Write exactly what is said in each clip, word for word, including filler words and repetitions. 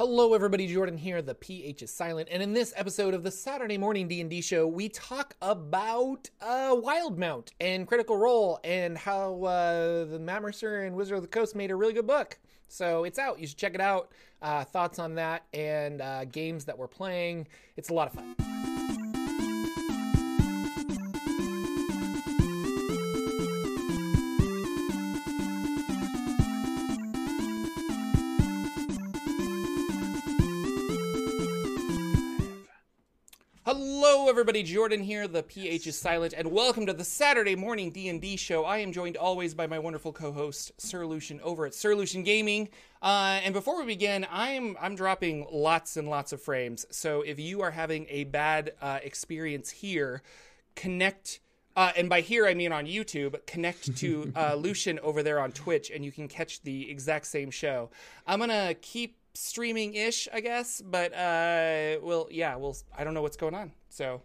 Hello everybody, Jordan here, the P H is silent, and in this episode of the Saturday Morning D and D Show, we talk about uh, Wildemount and Critical Role and how uh, the Matt Mercer and Wizards of the Coast made a really good book. So it's out, you should check it out, uh, thoughts on that, and uh, games that we're playing. It's a lot of fun. Hello everybody, Jordan here, the P H is silent, and welcome to the Saturday Morning D and D Show. I am joined always by my wonderful co-host, Sir Lucian, over at Sir Lucian Gaming. Uh, and before we begin, I'm I'm dropping lots and lots of frames, so if you are having a bad uh, experience here, connect, uh, and by here I mean on YouTube, connect to uh, Lucian over there on Twitch, and you can catch the exact same show. I'm going to keep streaming-ish, I guess, but uh well yeah well I don't know what's going on, so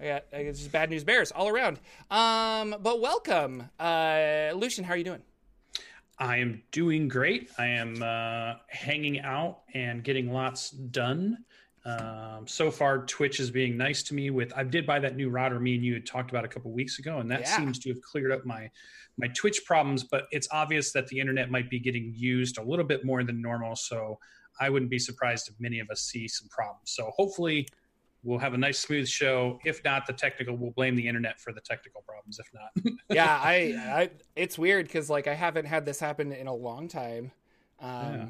I got I guess just bad news bears all around. Um but welcome, uh Lucian, how are you doing? I am doing great. I am uh hanging out and getting lots done. Um so far Twitch is being nice to me with I did buy that new router me and you had talked about a couple weeks ago, and that yeah. seems to have cleared up my my Twitch problems, but it's obvious that the internet might be getting used a little bit more than normal, so I wouldn't be surprised if many of us see some problems. So hopefully we'll have a nice smooth show. If not, the technical, we'll blame the internet for the technical problems. If not, yeah, I, I, it's weird. Cause like I haven't had this happen in a long time. Um, yeah.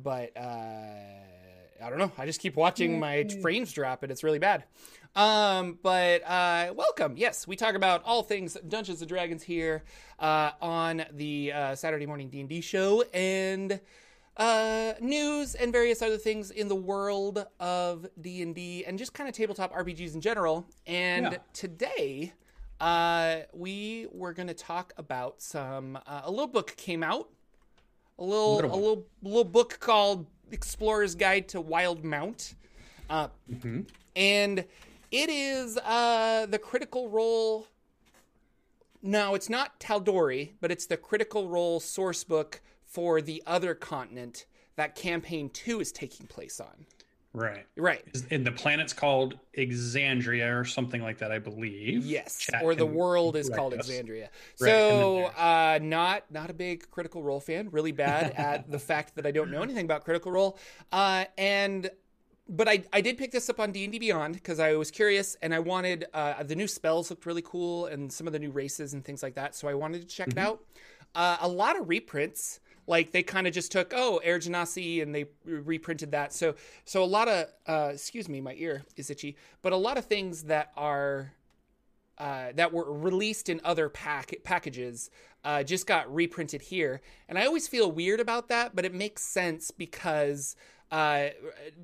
but, uh, I don't know. I just keep watching my frames drop and it's really bad. Um, but, uh, welcome. Yes. We talk about all things Dungeons and Dragons here, uh, on the, uh, Saturday Morning D and D Show, and, Uh, news and various other things in the world of D and D and just kind of tabletop R P Gs in general. And yeah. today, uh, we were going to talk about some, uh, a little book came out, a little, little a little, little book called Explorer's Guide to Wildemount. Uh, mm-hmm. and it is, uh, the Critical Role. No, it's not Tal'Dorei, but it's the Critical Role source book for the other continent that campaign two is taking place on. Right. Right. And the planet's called Exandria or something like that, I believe. Yes. Chat or the world is called us. Exandria. Right. So uh, not not a big Critical Role fan, really bad at the fact that I don't know anything about Critical Role. Uh, and But I, I did pick this up on D and D Beyond because I was curious, and I wanted, uh, the new spells looked really cool and some of the new races and things like that. So I wanted to check mm-hmm. it out. Uh, a lot of reprints. Like they kind of just took, oh, Air Genasi, and they reprinted that. So, so a lot of, uh, excuse me, my ear is itchy, but a lot of things that are, uh, that were released in other pack packages, uh, just got reprinted here. And I always feel weird about that, but it makes sense because, uh,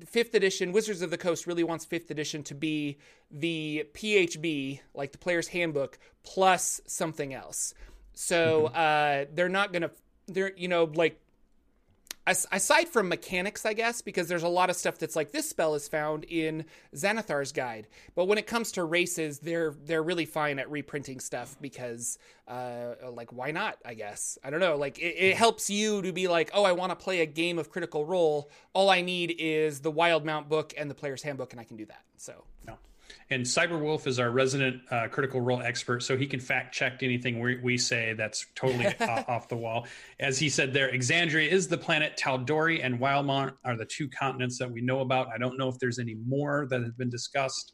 fifth edition, Wizards of the Coast really wants fifth edition to be the P H B, like the player's handbook, plus something else. So, mm-hmm. uh, they're not going to, There, you know, like, aside from mechanics, I guess, because there's a lot of stuff that's like, this spell is found in Xanathar's Guide. But when it comes to races, they're they're really fine at reprinting stuff because, uh, like, why not, I guess? I don't know. Like, it, it helps you to be like, oh, I want to play a game of Critical Role. All I need is the Wildemount book and the Player's Handbook, and I can do that. So, no. And Cyberwolf is our resident uh, Critical Role expert, so he can fact-check anything we, we say that's totally off the wall. As he said there, Exandria is the planet. Tal'Dorei and Wildemount are the two continents that we know about. I don't know if there's any more that have been discussed.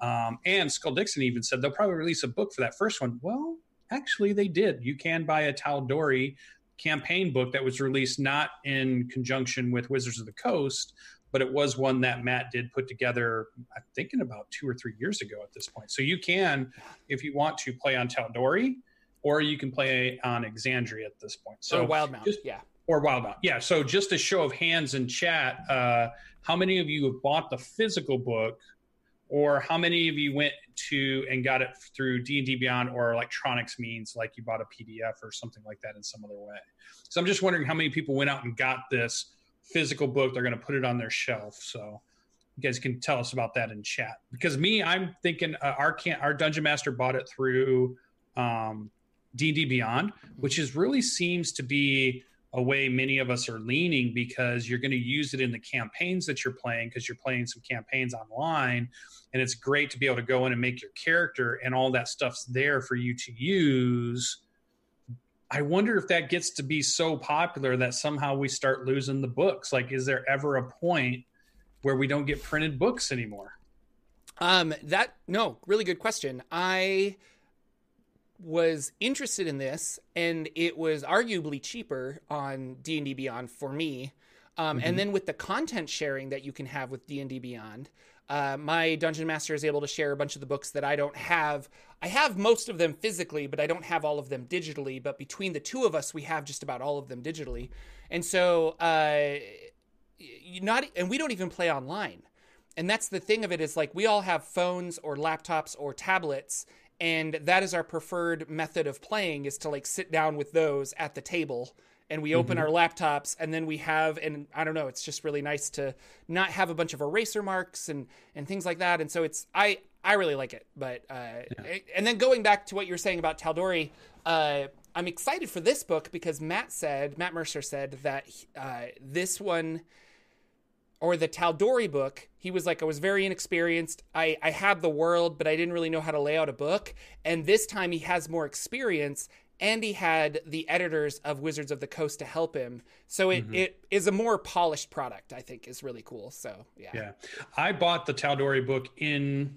Um, and Skull Dixon even said they'll probably release a book for that first one. Well, actually, they did. You can buy a Tal'Dorei campaign book that was released not in conjunction with Wizards of the Coast, but it was one that Matt did put together, I'm thinking about two or three years ago at this point. So you can, if you want to, play on Tal'Dorei, or you can play on Exandria at this point. So or Wildemount, just, yeah. Or Wildemount, yeah. So just a show of hands in chat, uh, how many of you have bought the physical book, or how many of you went to and got it through D and D Beyond or electronics means, like you bought a P D F or something like that in some other way? So I'm just wondering how many people went out and got this physical book. They're going to put it on their shelf, so you guys can tell us about that in chat, because me, I'm thinking uh, our can our dungeon master bought it through um D and D Beyond, which is really seems to be a way many of us are leaning, because you're going to use it in the campaigns that you're playing, because you're playing some campaigns online, and it's great to be able to go in and make your character and all that stuff's there for you to use. I wonder if that gets to be so popular that somehow we start losing the books. Like, is there ever a point where we don't get printed books anymore? Um, that, no, really good question. I was interested in this, and it was arguably cheaper on D and D Beyond for me. Um, mm-hmm. And then with the content sharing that you can have with D and D Beyond, uh, my Dungeon Master is able to share a bunch of the books that I don't have. I have most of them physically, but I don't have all of them digitally. But between the two of us, we have just about all of them digitally. And so, uh, not, and we don't even play online. And that's the thing of it, is like, we all have phones or laptops or tablets, and that is our preferred method of playing, is to like sit down with those at the table, and we open mm-hmm. our laptops, and then we have, and I don't know, it's just really nice to not have a bunch of eraser marks and, and things like that. And so it's, I, I really like it, but, uh, yeah. And then going back to what you were saying about Tal'Dorei, uh, I'm excited for this book because Matt said, Matt Mercer said that, uh, this one, or the Tal'Dorei book, he was like, I was very inexperienced. I, I had the world, but I didn't really know how to lay out a book. And this time he has more experience, and he had the editors of Wizards of the Coast to help him. So it, mm-hmm. it is a more polished product, I think, is really cool. So, yeah. Yeah. I bought the Tal'Dorei book in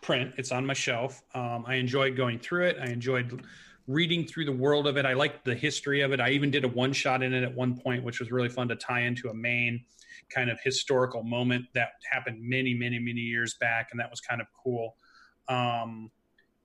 print. It's on my shelf. Um, I enjoyed going through it. I enjoyed reading through the world of it. I liked the history of it. I even did a one-shot in it at one point, which was really fun to tie into a main kind of historical moment that happened many, many, many years back. And that was kind of cool. Um,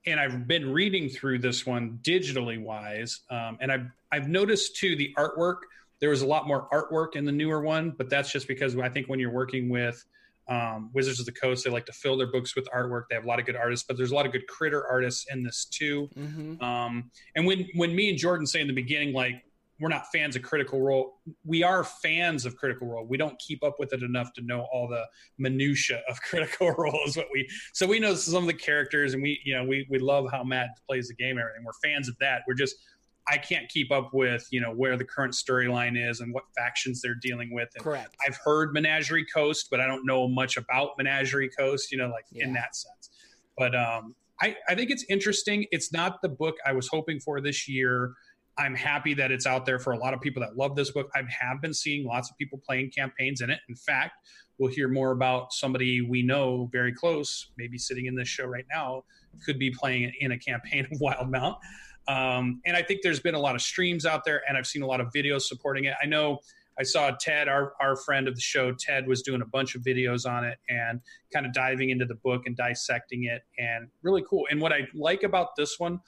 and I've been reading through this one digitally wise. Um, and I've, I've noticed too, the artwork, there was a lot more artwork in the newer one, but that's just because I think when you're working with um, Wizards of the Coast, they like to fill their books with artwork. They have a lot of good artists, but there's a lot of good critter artists in this too. Mm-hmm. Um, and when, when me and Jordan say in the beginning, like, we're not fans of Critical Role. We are fans of Critical Role. We don't keep up with it enough to know all the minutia of Critical Role is what we, so we know some of the characters, and we, you know, we, we love how Matt plays the game and everything. We're fans of that. We're just, I can't keep up with, you know, where the current storyline is and what factions they're dealing with. And correct. I've heard Menagerie Coast, but I don't know much about Menagerie Coast, you know, like yeah. in that sense. But um, I, I think it's interesting. It's not the book I was hoping for this year. I'm happy that it's out there for a lot of people that love this book. I have been seeing lots of people playing campaigns in it. In fact, we'll hear more about somebody we know very close, maybe sitting in this show right now, could be playing in a campaign of Wildemount. Um, and I think there's been a lot of streams out there, and I've seen a lot of videos supporting it. I know I saw Ted, our, our friend of the show, Ted was doing a bunch of videos on it and kind of diving into the book and dissecting it, and really cool. And what I like about this one,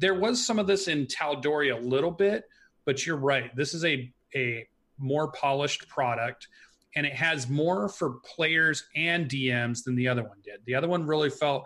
there was some of this in Tal'Dorei a little bit, but you're right. This is a, a more polished product, and it has more for players and D Ms than the other one did. The other one really felt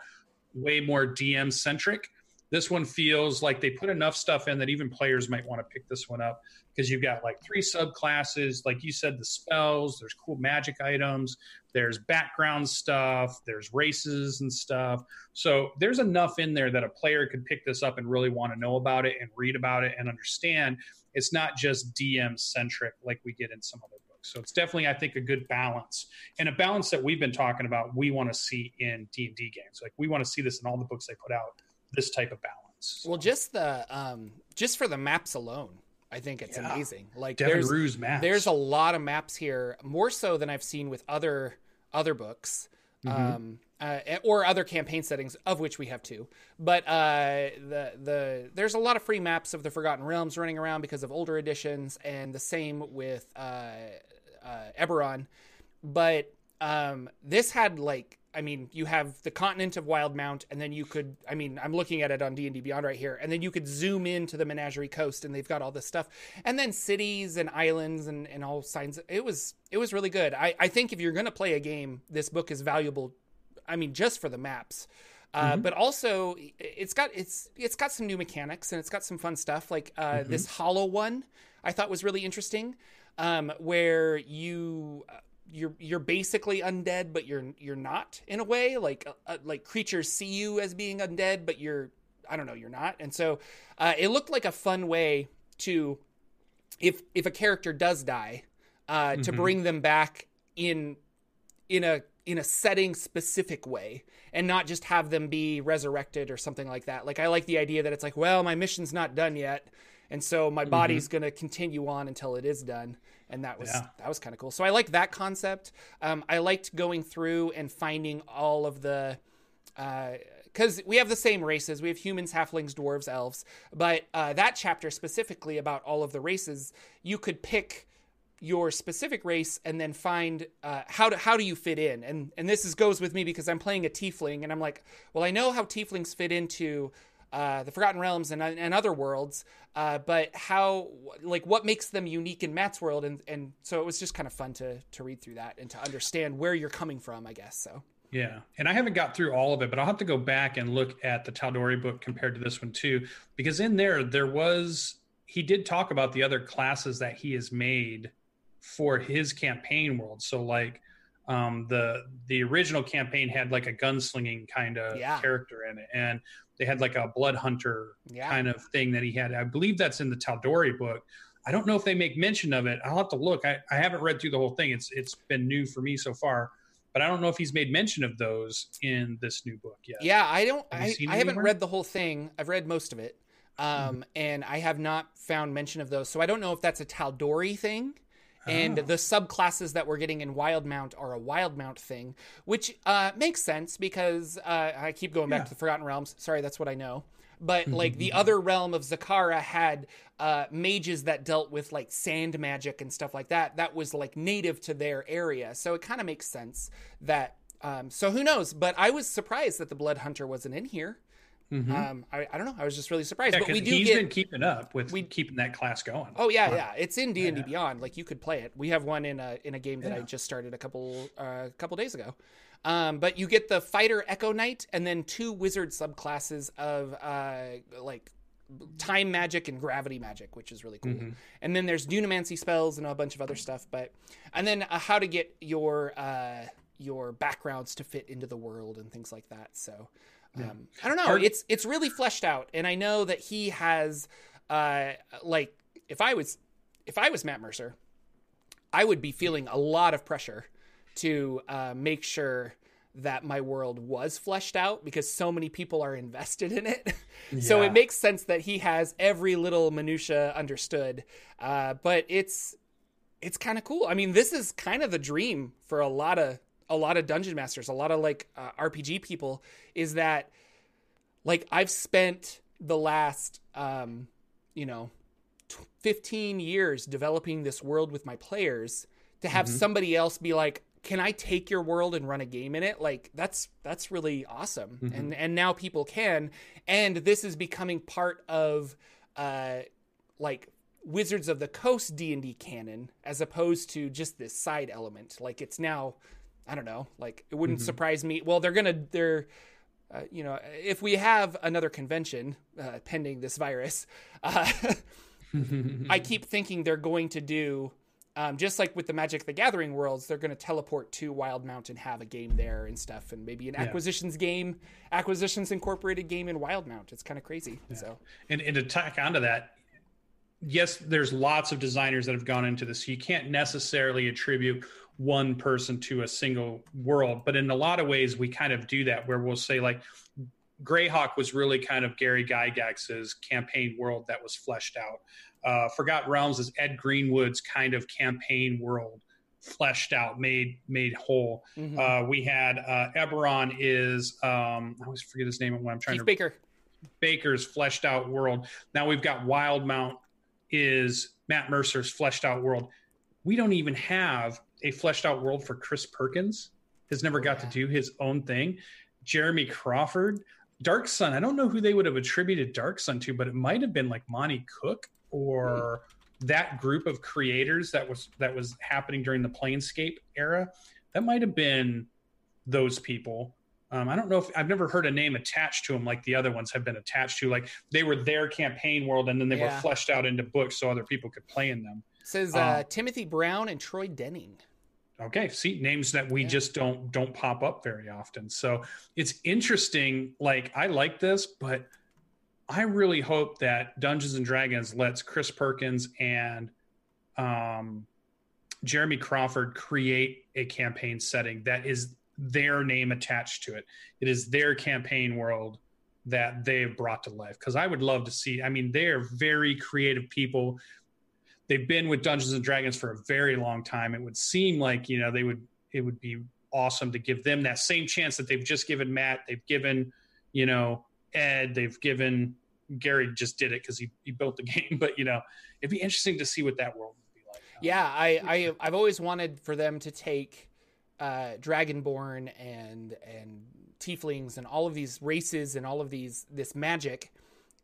way more D M centric. This one feels like they put enough stuff in that even players might want to pick this one up, because you've got like three subclasses. Like you said, the spells, there's cool magic items, there's background stuff, there's races and stuff. So there's enough in there that a player could pick this up and really want to know about it and read about it and understand. It's not just D M centric like we get in some other books. So it's definitely, I think, a good balance, and a balance that we've been talking about. We want to see in D and D games. Like, we want to see this in all the books they put out, this type of balance. Well, just the um just for the maps alone, I think it's yeah. amazing. Like, Devin there's Rue's maps. There's a lot of maps here, more so than I've seen with other other books, mm-hmm. um uh, or other campaign settings, of which we have two. But uh the the there's a lot of free maps of the Forgotten Realms running around because of older editions, and the same with uh uh Eberron. But um this had like, I mean, you have the continent of Wildemount, and then you could, I mean, I'm looking at it on D and D Beyond right here, and then you could zoom into the Menagerie Coast, and they've got all this stuff, and then cities and islands and, and all signs. It was, it was really good. I, I think if you're going to play a game, this book is valuable. I mean, just for the maps, uh, mm-hmm. but also it's got, it's, it's got some new mechanics, and it's got some fun stuff. Like uh, mm-hmm. this hollow one I thought was really interesting, um, where you, uh, You're you're basically undead, but you're you're not, in a way. Like uh, like creatures see you as being undead, but you're I don't know you're not. And so uh, it looked like a fun way to if if a character does die, uh, mm-hmm. to bring them back in in a in a setting specific way, and not just have them be resurrected or something like that. Like, I like the idea that it's like, well, my mission's not done yet, and so my body's mm-hmm. going to continue on until it is done. And that was yeah. that was kind of cool. So I liked that concept. Um, I liked going through and finding all of the... Because uh, we have the same races. We have humans, halflings, dwarves, elves. But uh, that chapter specifically about all of the races, you could pick your specific race and then find uh, how do, how do you fit in. And, and this is, goes with me because I'm playing a tiefling. And I'm like, well, I know how tieflings fit into... Uh, the Forgotten Realms and, and other worlds, uh, but how, like, what makes them unique in Matt's world? And, and so it was just kind of fun to to read through that and to understand where you're coming from, I guess. So yeah, and I haven't got through all of it, but I'll have to go back and look at the Tal'Dorei book compared to this one too, because in there there was he did talk about the other classes that he has made for his campaign world. So like. Um, the the original campaign had like a gunslinging kind of yeah. character in it, and they had like a blood hunter yeah. kind of thing that he had. I believe that's in the Tal'Dorei book. I don't know if they make mention of it. I'll have to look. I, I haven't read through the whole thing. It's it's been new for me so far, but I don't know if he's made mention of those in this new book yet. Yeah, I don't. Have I, I haven't read the whole thing. I've read most of it, um, mm-hmm. and I have not found mention of those. So I don't know if that's a Tal'Dorei thing. And oh. the subclasses that we're getting in Wildemount are a Wildemount thing, which uh, makes sense because uh, I keep going yeah. back to the Forgotten Realms. Sorry, that's what I know. But like the other realm of Zakara had uh, mages that dealt with like sand magic and stuff like that. That was like native to their area. So it kind of makes sense that. Um, so who knows? But I was surprised that the Blood Hunter wasn't in here. Mm-hmm. Um, I, I don't know. I was just really surprised. Yeah, but we do he's get, been keeping up with we, keeping that class going. Oh yeah, wow. yeah. It's in D and D Beyond. Like you could play it. We have one in a in a game that yeah. I just started a couple a uh, couple days ago. Um, but you get the fighter Echo Knight and then two wizard subclasses of uh like time magic and gravity magic, which is really cool. Mm-hmm. And then there's dunamancy spells and a bunch of other stuff. But and then uh, how to get your uh your backgrounds to fit into the world and things like that. So. Yeah. Um, I don't know. Hard. It's it's really fleshed out, and I know that he has, uh, like, if I was if I was Matt Mercer, I would be feeling a lot of pressure to uh, make sure that my world was fleshed out because so many people are invested in it. Yeah. So it makes sense that he has every little minutia understood. Uh, but it's it's kind of cool. I mean, this is kind of the dream for a lot of. a lot of dungeon masters, a lot of like uh, R P G people, is that like I've spent the last, um, you know, fifteen years developing this world with my players to have mm-hmm. somebody else be like, can I take your world and run a game in it? Like that's, that's really awesome. Mm-hmm. And, and now people can, and this is becoming part of uh, like Wizards of the Coast D and D canon, as opposed to just this side element. Like it's now, I don't know, like it wouldn't mm-hmm. surprise me. Well, they're going to, they're, uh, you know, if we have another convention uh, pending this virus, uh, I keep thinking they're going to do, um, just like with the Magic the Gathering worlds, they're going to teleport to Wildemount and have a game there and stuff. And maybe an yeah. acquisitions game, acquisitions incorporated game in Wildemount. It's kind of crazy. Yeah. So, and, and to tack onto that, yes, there's lots of designers that have gone into this. You can't necessarily attribute one person to a single world, but in a lot of ways we kind of do that, where we'll say like Greyhawk was really kind of Gary Gygax's campaign world that was fleshed out. Uh, Forgotten Realms is Ed Greenwood's kind of campaign world fleshed out, made made whole. Mm-hmm. Uh, we had uh, Eberron is um, I always forget his name when I'm trying Keith to Baker Baker's fleshed out world. Now we've got Wildemount is Matt Mercer's fleshed out world. We don't even have a fleshed out world for Chris Perkins. Has never got yeah. to do his own thing. Jeremy Crawford, Dark Sun. I don't know who they would have attributed Dark Sun to, but it might have been like Monty Cook or mm. that group of creators that was that was happening during the Planescape era. That might have been those people. Um, I don't know if I've never heard a name attached to them like the other ones have been attached to. Like they were their campaign world, and then they yeah. were fleshed out into books so other people could play in them. It says uh, uh, Timothy Brown and Troy Denning. Okay, see, names that we yeah. just don't don't pop up very often. So it's interesting. Like I like this, but I really hope that Dungeons and Dragons lets Chris Perkins and um, Jeremy Crawford create a campaign setting that is their name attached to it. It is their campaign world that they have brought to life. Because I would love to see, I mean, they are very creative people. They've been with Dungeons and Dragons for a very long time. It would seem like, you know, they would, it would be awesome to give them that same chance that they've just given Matt. They've given, you know, Ed, they've given Gary just did it because he, he built the game. But, you know, it'd be interesting to see what that world would be like. Yeah, I, I, I've always wanted for them to take uh, Dragonborn and and Tieflings and all of these races and all of these this magic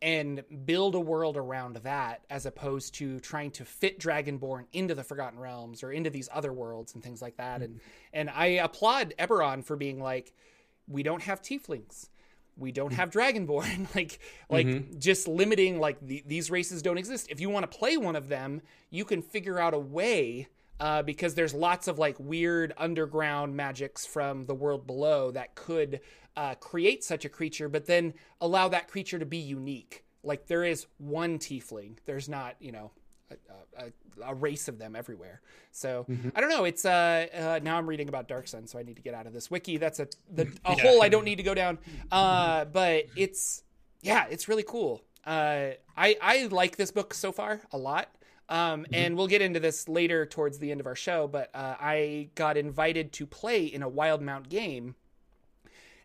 and build a world around that, as opposed to trying to fit Dragonborn into the Forgotten Realms or into these other worlds and things like that. Mm-hmm. And and I applaud Eberron for being like, we don't have Tieflings. We don't have Dragonborn, like, like mm-hmm. just limiting, like the, these races don't exist. If you want to play one of them, you can figure out a way uh, because there's lots of like weird underground magics from the world below that could uh, create such a creature, but then allow that creature to be unique. Like there is one tiefling. There's not, you know, a, a, a race of them everywhere. So mm-hmm. I don't know. It's uh, uh now I'm reading about Dark Sun, so I need to get out of this wiki. That's a the, a yeah. hole I don't need to go down. Uh, but it's yeah, it's really cool. Uh, I I like this book so far a lot. Um, mm-hmm. And we'll get into this later towards the end of our show. But uh, I got invited to play in a Wildemount game.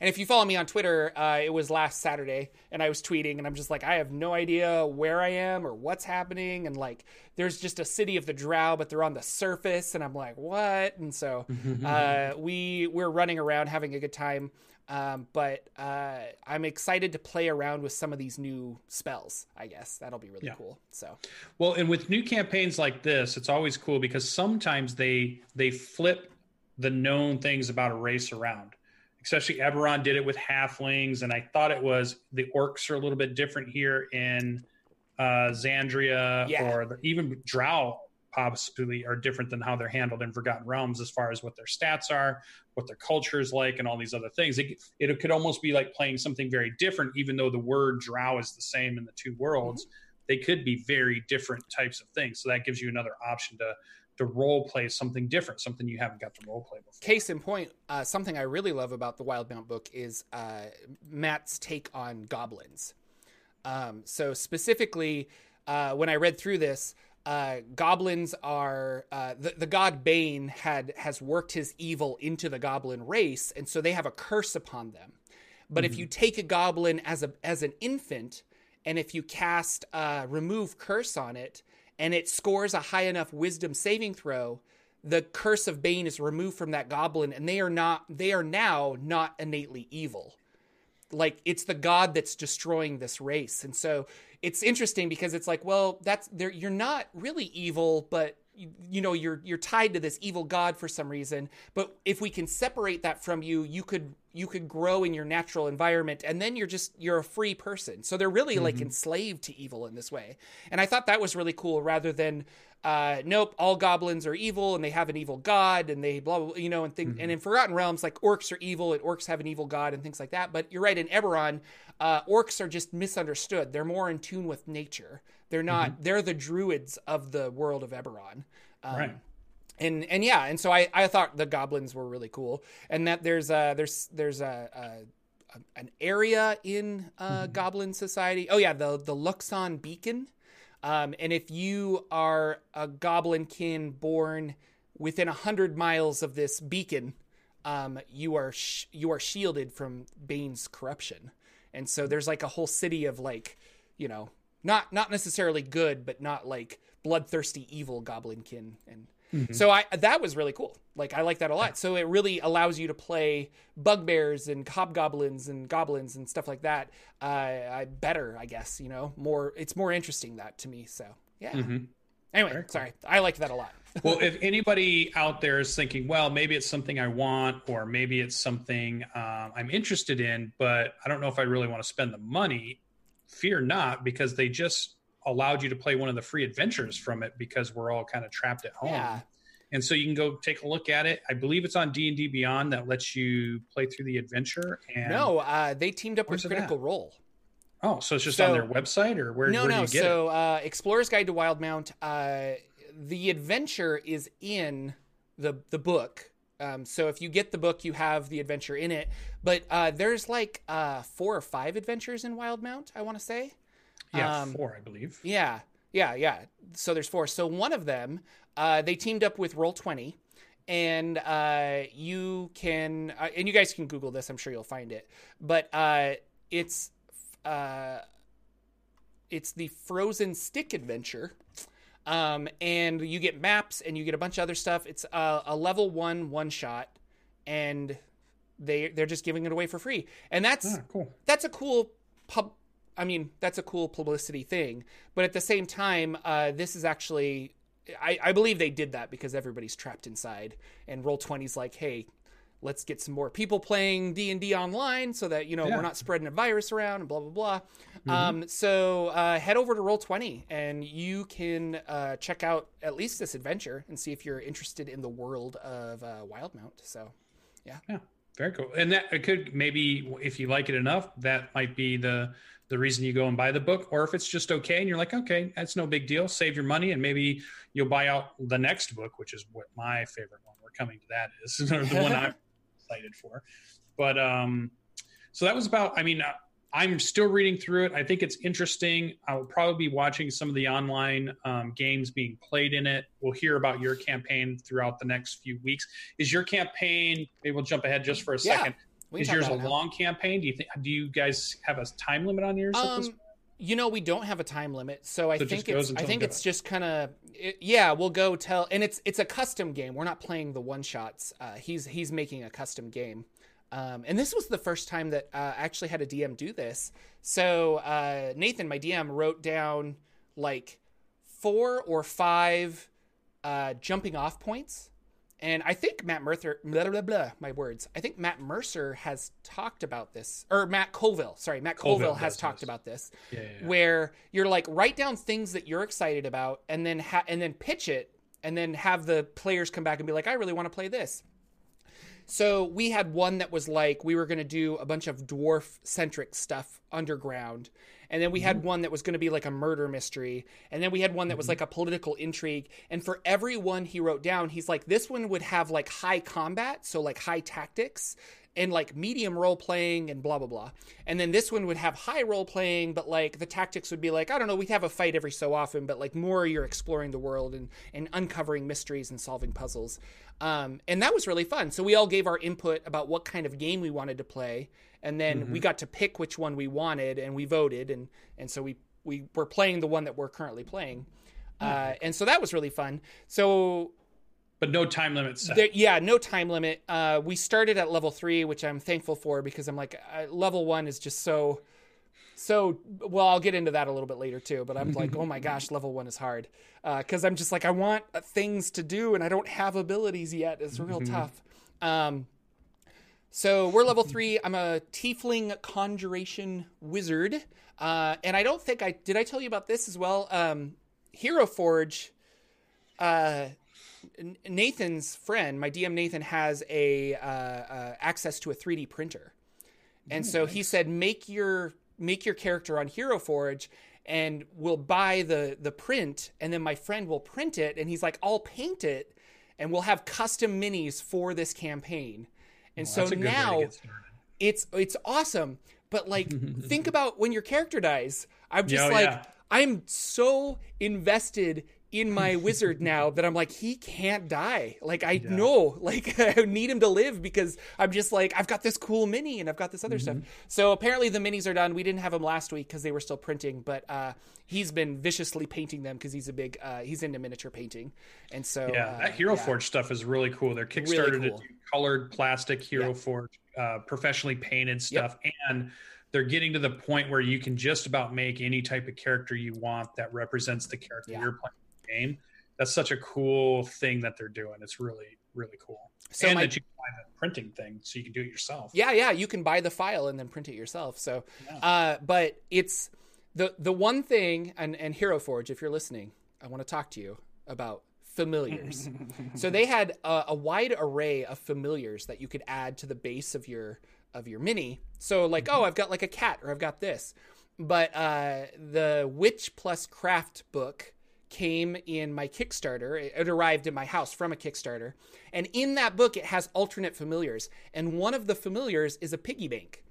And if you follow me on Twitter, uh, it was last Saturday and I was tweeting and I'm just like, I have no idea where I am or what's happening. And like, there's just a city of the drow, but they're on the surface and I'm like, what? And so uh, we we're running around having a good time. Um, but uh, I'm excited to play around with some of these new spells, I guess. That'll be really yeah. cool. So, well, and with new campaigns like this, it's always cool because sometimes they they flip the known things about a race around. Especially Eberron did it with halflings, and I thought it was the orcs are a little bit different here in uh, Xandria, yeah. or the, even drow possibly are different than how they're handled in Forgotten Realms as far as what their stats are, what their culture is like, and all these other things. It, it could almost be like playing something very different, even though the word drow is the same in the two worlds. Mm-hmm. They could be very different types of things, so that gives you another option to to role play something different, something you haven't got to role play before. Case in point, uh, something I really love about the Wildemount book is uh, Matt's take on goblins. Um, so specifically, uh, when I read through this, uh, goblins are, uh, the, the god Bane had has worked his evil into the goblin race, and so they have a curse upon them. But mm-hmm. if you take a goblin as a as an infant, and if you cast uh, Remove Curse on it, and it scores a high enough wisdom saving throw, the curse of Bane is removed from that goblin, and they are not they are now not innately evil. Like, it's the god that's destroying this race. And so it's interesting because it's like, well, that's there you're not really evil, but you, you know, you're you're tied to this evil god for some reason. But if we can separate that from you, you could you could grow in your natural environment, and then you're just, you're a free person. So they're really mm-hmm. like enslaved to evil in this way. And I thought that was really cool, rather than, uh, nope, all goblins are evil and they have an evil god and they blah, blah, blah, you know, and things. Mm-hmm. And in Forgotten Realms, like, orcs are evil and orcs have an evil god and things like that. But you're right. In Eberron, uh, orcs are just misunderstood. They're more in tune with nature. They're not, mm-hmm. they're the druids of the world of Eberron. Um, right. And, and yeah, and so I, I thought the goblins were really cool, and that there's a, there's, there's a, a, a an area in uh, mm-hmm. goblin society. Oh yeah. The, the Luxon Beacon. Um, and if you are a goblin kin born within a hundred miles of this beacon, um, you are, sh- you are shielded from Bane's corruption. And so there's like a whole city of, like, you know, not, not necessarily good, but not like bloodthirsty, evil goblin kin. And, Mm-hmm. So I that was really cool. Like, I like that a lot. So it really allows you to play bugbears and hobgoblins and goblins and stuff like that. Uh, I better, I guess, you know, more. It's more interesting that to me. So, yeah. Mm-hmm. Anyway, Very sorry. Cool. I liked that a lot. Well, if anybody out there is thinking, well, maybe it's something I want, or maybe it's something um, I'm interested in, but I don't know if I really want to spend the money, fear not, because they just allowed you to play one of the free adventures from it, because we're all kind of trapped at home. Yeah. And so you can go take a look at it. I believe it's on D and D Beyond that lets you play through the adventure. And no, uh, they teamed up with Critical Role. Oh, so it's just so, on their website, or where, no, where no. do you get so, it? No, no. So uh, Explorer's Guide to Wildemount, uh, the adventure is in the the book. Um, so if you get the book, you have the adventure in it. But uh, there's like uh, four or five adventures in Wildemount, I want to say. Yeah, um, four, I believe. Yeah, yeah, yeah. So there's four. So one of them, uh, they teamed up with Roll twenty. And uh, you can, uh, and you guys can Google this. I'm sure you'll find it. But uh, it's uh, it's the Frozen Stick adventure. Um, and you get maps and you get a bunch of other stuff. It's a, a level one one shot, and they they're just giving it away for free. And that's yeah, cool. That's a cool pub. I mean, that's a cool publicity thing. But at the same time, uh, this is actually, I, I believe they did that because everybody's trapped inside. And Roll twenty's like, hey, let's get some more people playing D and D online so that, you know, yeah. we're not spreading a virus around and blah, blah, blah. Mm-hmm. Um, so uh, head over to Roll twenty and you can uh, check out at least this adventure and see if you're interested in the world of uh, Wildemount. So, yeah. Yeah, very cool. And that it could maybe, if you like it enough, that might be the the reason you go and buy the book. Or if it's just okay and you're like, okay, that's no big deal, save your money and maybe you'll buy out the next book, which is what my favorite one, we're coming to that, is the one I'm excited for. But um so that was about, I mean, I'm still reading through it. I think it's interesting. I will probably be watching some of the online um, games being played in it. We'll hear about your campaign throughout the next few weeks. Is your campaign, maybe we'll jump ahead just for a yeah. second. Is yours a long campaign? Do you think? Do you guys have a time limit on yours? Um, at this point? You know, we don't have a time limit, so I so think it's, I think it's just kind of it, yeah. We'll go tell, and it's it's a custom game. We're not playing the one shots. Uh, he's he's making a custom game, um, and this was the first time that uh, I actually had a D M do this. So uh, Nathan, my D M, wrote down like four or five uh, jumping off points. And I think Matt Mercer, blah, blah, blah, my words. I think Matt Mercer has talked about this, or Matt Colville. Sorry, Matt Colville, Colville has talked this. about this, yeah, yeah, yeah. where you're like, write down things that you're excited about, and then ha- and then pitch it, and then have the players come back and be like, I really want to play this. So we had one that was like, we were going to do a bunch of dwarf-centric stuff underground. And then we mm-hmm. had one that was going to be like a murder mystery. And then we had one that mm-hmm. was like a political intrigue. And for every one he wrote down, he's like, this one would have like high combat, so like high tactics, and like medium role-playing and blah, blah, blah. And then this one would have high role-playing, but like the tactics would be like, I don't know, we'd have a fight every so often, but like more you're exploring the world and, and uncovering mysteries and solving puzzles. Um, and that was really fun. So we all gave our input about what kind of game we wanted to play. And then mm-hmm. we got to pick which one we wanted and we voted. And, and so we, we were playing the one that we're currently playing. Uh, mm-hmm. And so that was really fun. So... But no time limit set. There, yeah, no time limit. Uh, we started at level three, which I'm thankful for because I'm like, uh, level one is just so, so, well, I'll get into that a little bit later too. But I'm like, oh my gosh, level one is hard. Because uh, I'm just like, I want things to do and I don't have abilities yet. It's real tough. Um, so we're level three. I'm a tiefling conjuration wizard. Uh, and I don't think I, did I tell you about this as well? Um, Hero Forge. Uh, Nathan's friend, my D M Nathan, has a uh, uh, access to a three D printer, and nice. So he said, "Make your make your character on Hero Forge, and we'll buy the the print, and then my friend will print it, and he's like, I'll paint it, and we'll have custom minis for this campaign." And well, so now it's it's awesome, but like think about when your character dies. I'm just oh, like yeah. I'm so invested in my wizard now that I'm like, he can't die. Like, I yeah. know, like I need him to live because I'm just like, I've got this cool mini and I've got this other mm-hmm. stuff. So apparently the minis are done. We didn't have them last week because they were still printing, but uh, he's been viciously painting them because he's a big, uh, he's into miniature painting. And so yeah, uh, that Hero yeah. Forge stuff is really cool. They're Kickstarter really cool. to do colored plastic Hero yeah. Forge, uh, professionally painted stuff. Yep. And they're getting to the point where you can just about make any type of character you want that represents the character yeah. you're playing. Game. That's such a cool thing that they're doing. It's really, really cool. So and my, that you can buy the printing thing so you can do it yourself. Yeah, yeah. You can buy the file and then print it yourself. So, yeah. uh, but it's the the one thing, and, and Hero Forge, if you're listening, I want to talk to you about familiars. So they had a, a wide array of familiars that you could add to the base of your of your mini. So like, mm-hmm. oh, I've got like a cat or I've got this. But uh, the Witch Plus Craft book came in my Kickstarter. It arrived in my house from a Kickstarter. And in that book, it has alternate familiars. And one of the familiars is a piggy bank.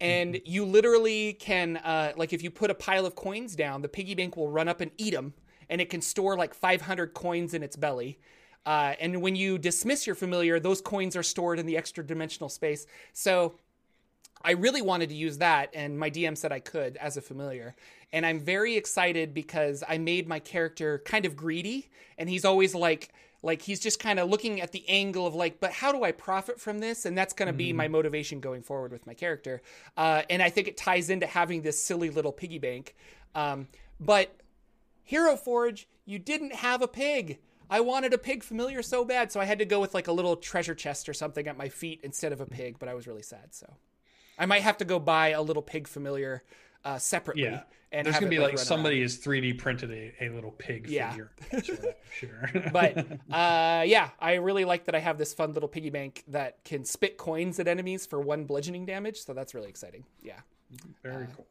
And mm-hmm. you literally can, uh, like if you put a pile of coins down, the piggy bank will run up and eat them. And it can store like five hundred coins in its belly. Uh, and when you dismiss your familiar, those coins are stored in the extra dimensional space. So I really wanted to use that, and my D M said I could as a familiar. And I'm very excited because I made my character kind of greedy, and he's always like, like he's just kind of looking at the angle of like, but how do I profit from this? And that's going to mm. be my motivation going forward with my character. Uh, and I think it ties into having this silly little piggy bank. Um, but Hero Forge, you didn't have a pig. I wanted a pig familiar so bad, so I had to go with like a little treasure chest or something at my feet instead of a pig, but I was really sad, so I might have to go buy a little pig familiar uh, separately. Yeah, and there's going to be like, like somebody has three D printed a, a little pig yeah. figure. Sure, sure. But uh, yeah, I really like that I have this fun little piggy bank that can spit coins at enemies for one bludgeoning damage, so that's really exciting. Yeah. Very uh, cool.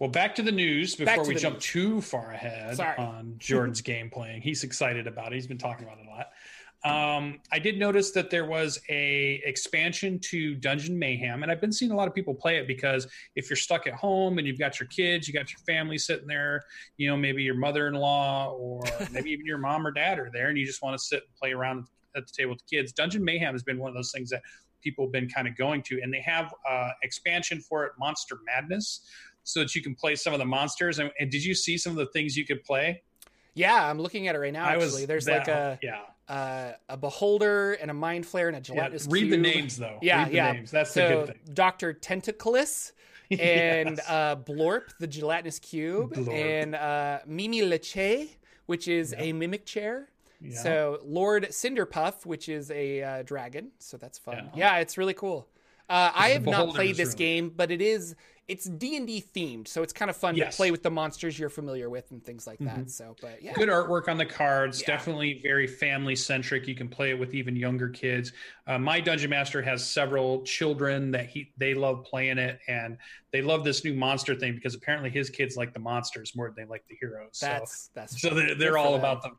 Well, back to the news before we jump news. too far ahead Sorry. on Jordan's game playing. He's excited about it. He's been talking about it a lot. Um, I did notice that there was a expansion to Dungeon Mayhem, and I've been seeing a lot of people play it because if you're stuck at home and you've got your kids, you got your family sitting there, you know, maybe your mother-in-law or maybe even your mom or dad are there and you just want to sit and play around at the table with the kids. Dungeon Mayhem has been one of those things that people have been kind of going to, and they have uh expansion for it, Monster Madness, so that you can play some of the monsters. And, and did you see some of the things you could play? Yeah, I'm looking at it right now. Actually, I was, there's that, like a yeah. uh, a beholder and a mind flare and a gelatinous yeah, read cube. The names though. Yeah, read the yeah. names. That's so, the good thing. Doctor Tentaclus and yes. uh, Blorp, the gelatinous cube, Blorp. and uh, Mimi Leche, which is yeah. a mimic chair. Yeah. So Lord Cinderpuff, which is a uh, dragon. So that's fun. Yeah, yeah, it's really cool. Uh, I have not played this really... game, but it is it's D and D themed, so it's kind of fun yes. to play with the monsters you're familiar with and things like mm-hmm. that. So, but yeah, good artwork on the cards. Yeah. Definitely very family centric. You can play it with even younger kids. Uh, my Dungeon Master has several children that he they love playing it, and they love this new monster thing because apparently his kids like the monsters more than they like the heroes. That's so, that's so they're, they're all about them.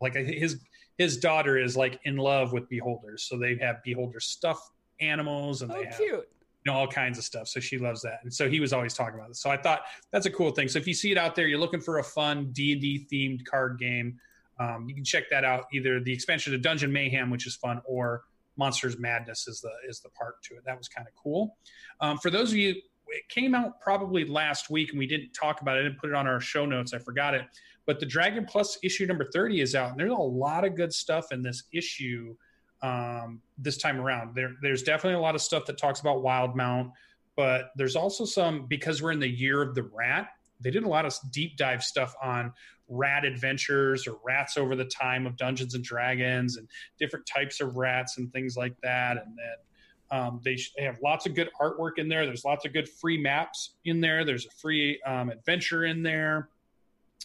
Like his his daughter is like in love with beholders, so they have beholder stuff. Animals and oh, they have, cute. you know, all kinds of stuff. So she loves that, and so he was always talking about it. So I thought that's a cool thing. So if you see it out there, you're looking for a fun D and D themed card game, um, you can check that out. Either the expansion to Dungeon Mayhem, which is fun, or Monsters Madness is the is the part to it. That was kind of cool. Um, for those of you, it came out probably last week, and we didn't talk about it. I didn't put it on our show notes. I forgot it. But the Dragon Plus issue number thirty is out, and there's a lot of good stuff in this issue. Um, this time around, there, there's definitely a lot of stuff that talks about Wildemount, but there's also some, because we're in the year of the rat, they did a lot of deep dive stuff on rat adventures or rats over the time of Dungeons and Dragons and different types of rats and things like that. And then um, they, they have lots of good artwork in there. There's lots of good free maps in there. There's a free um, adventure in there.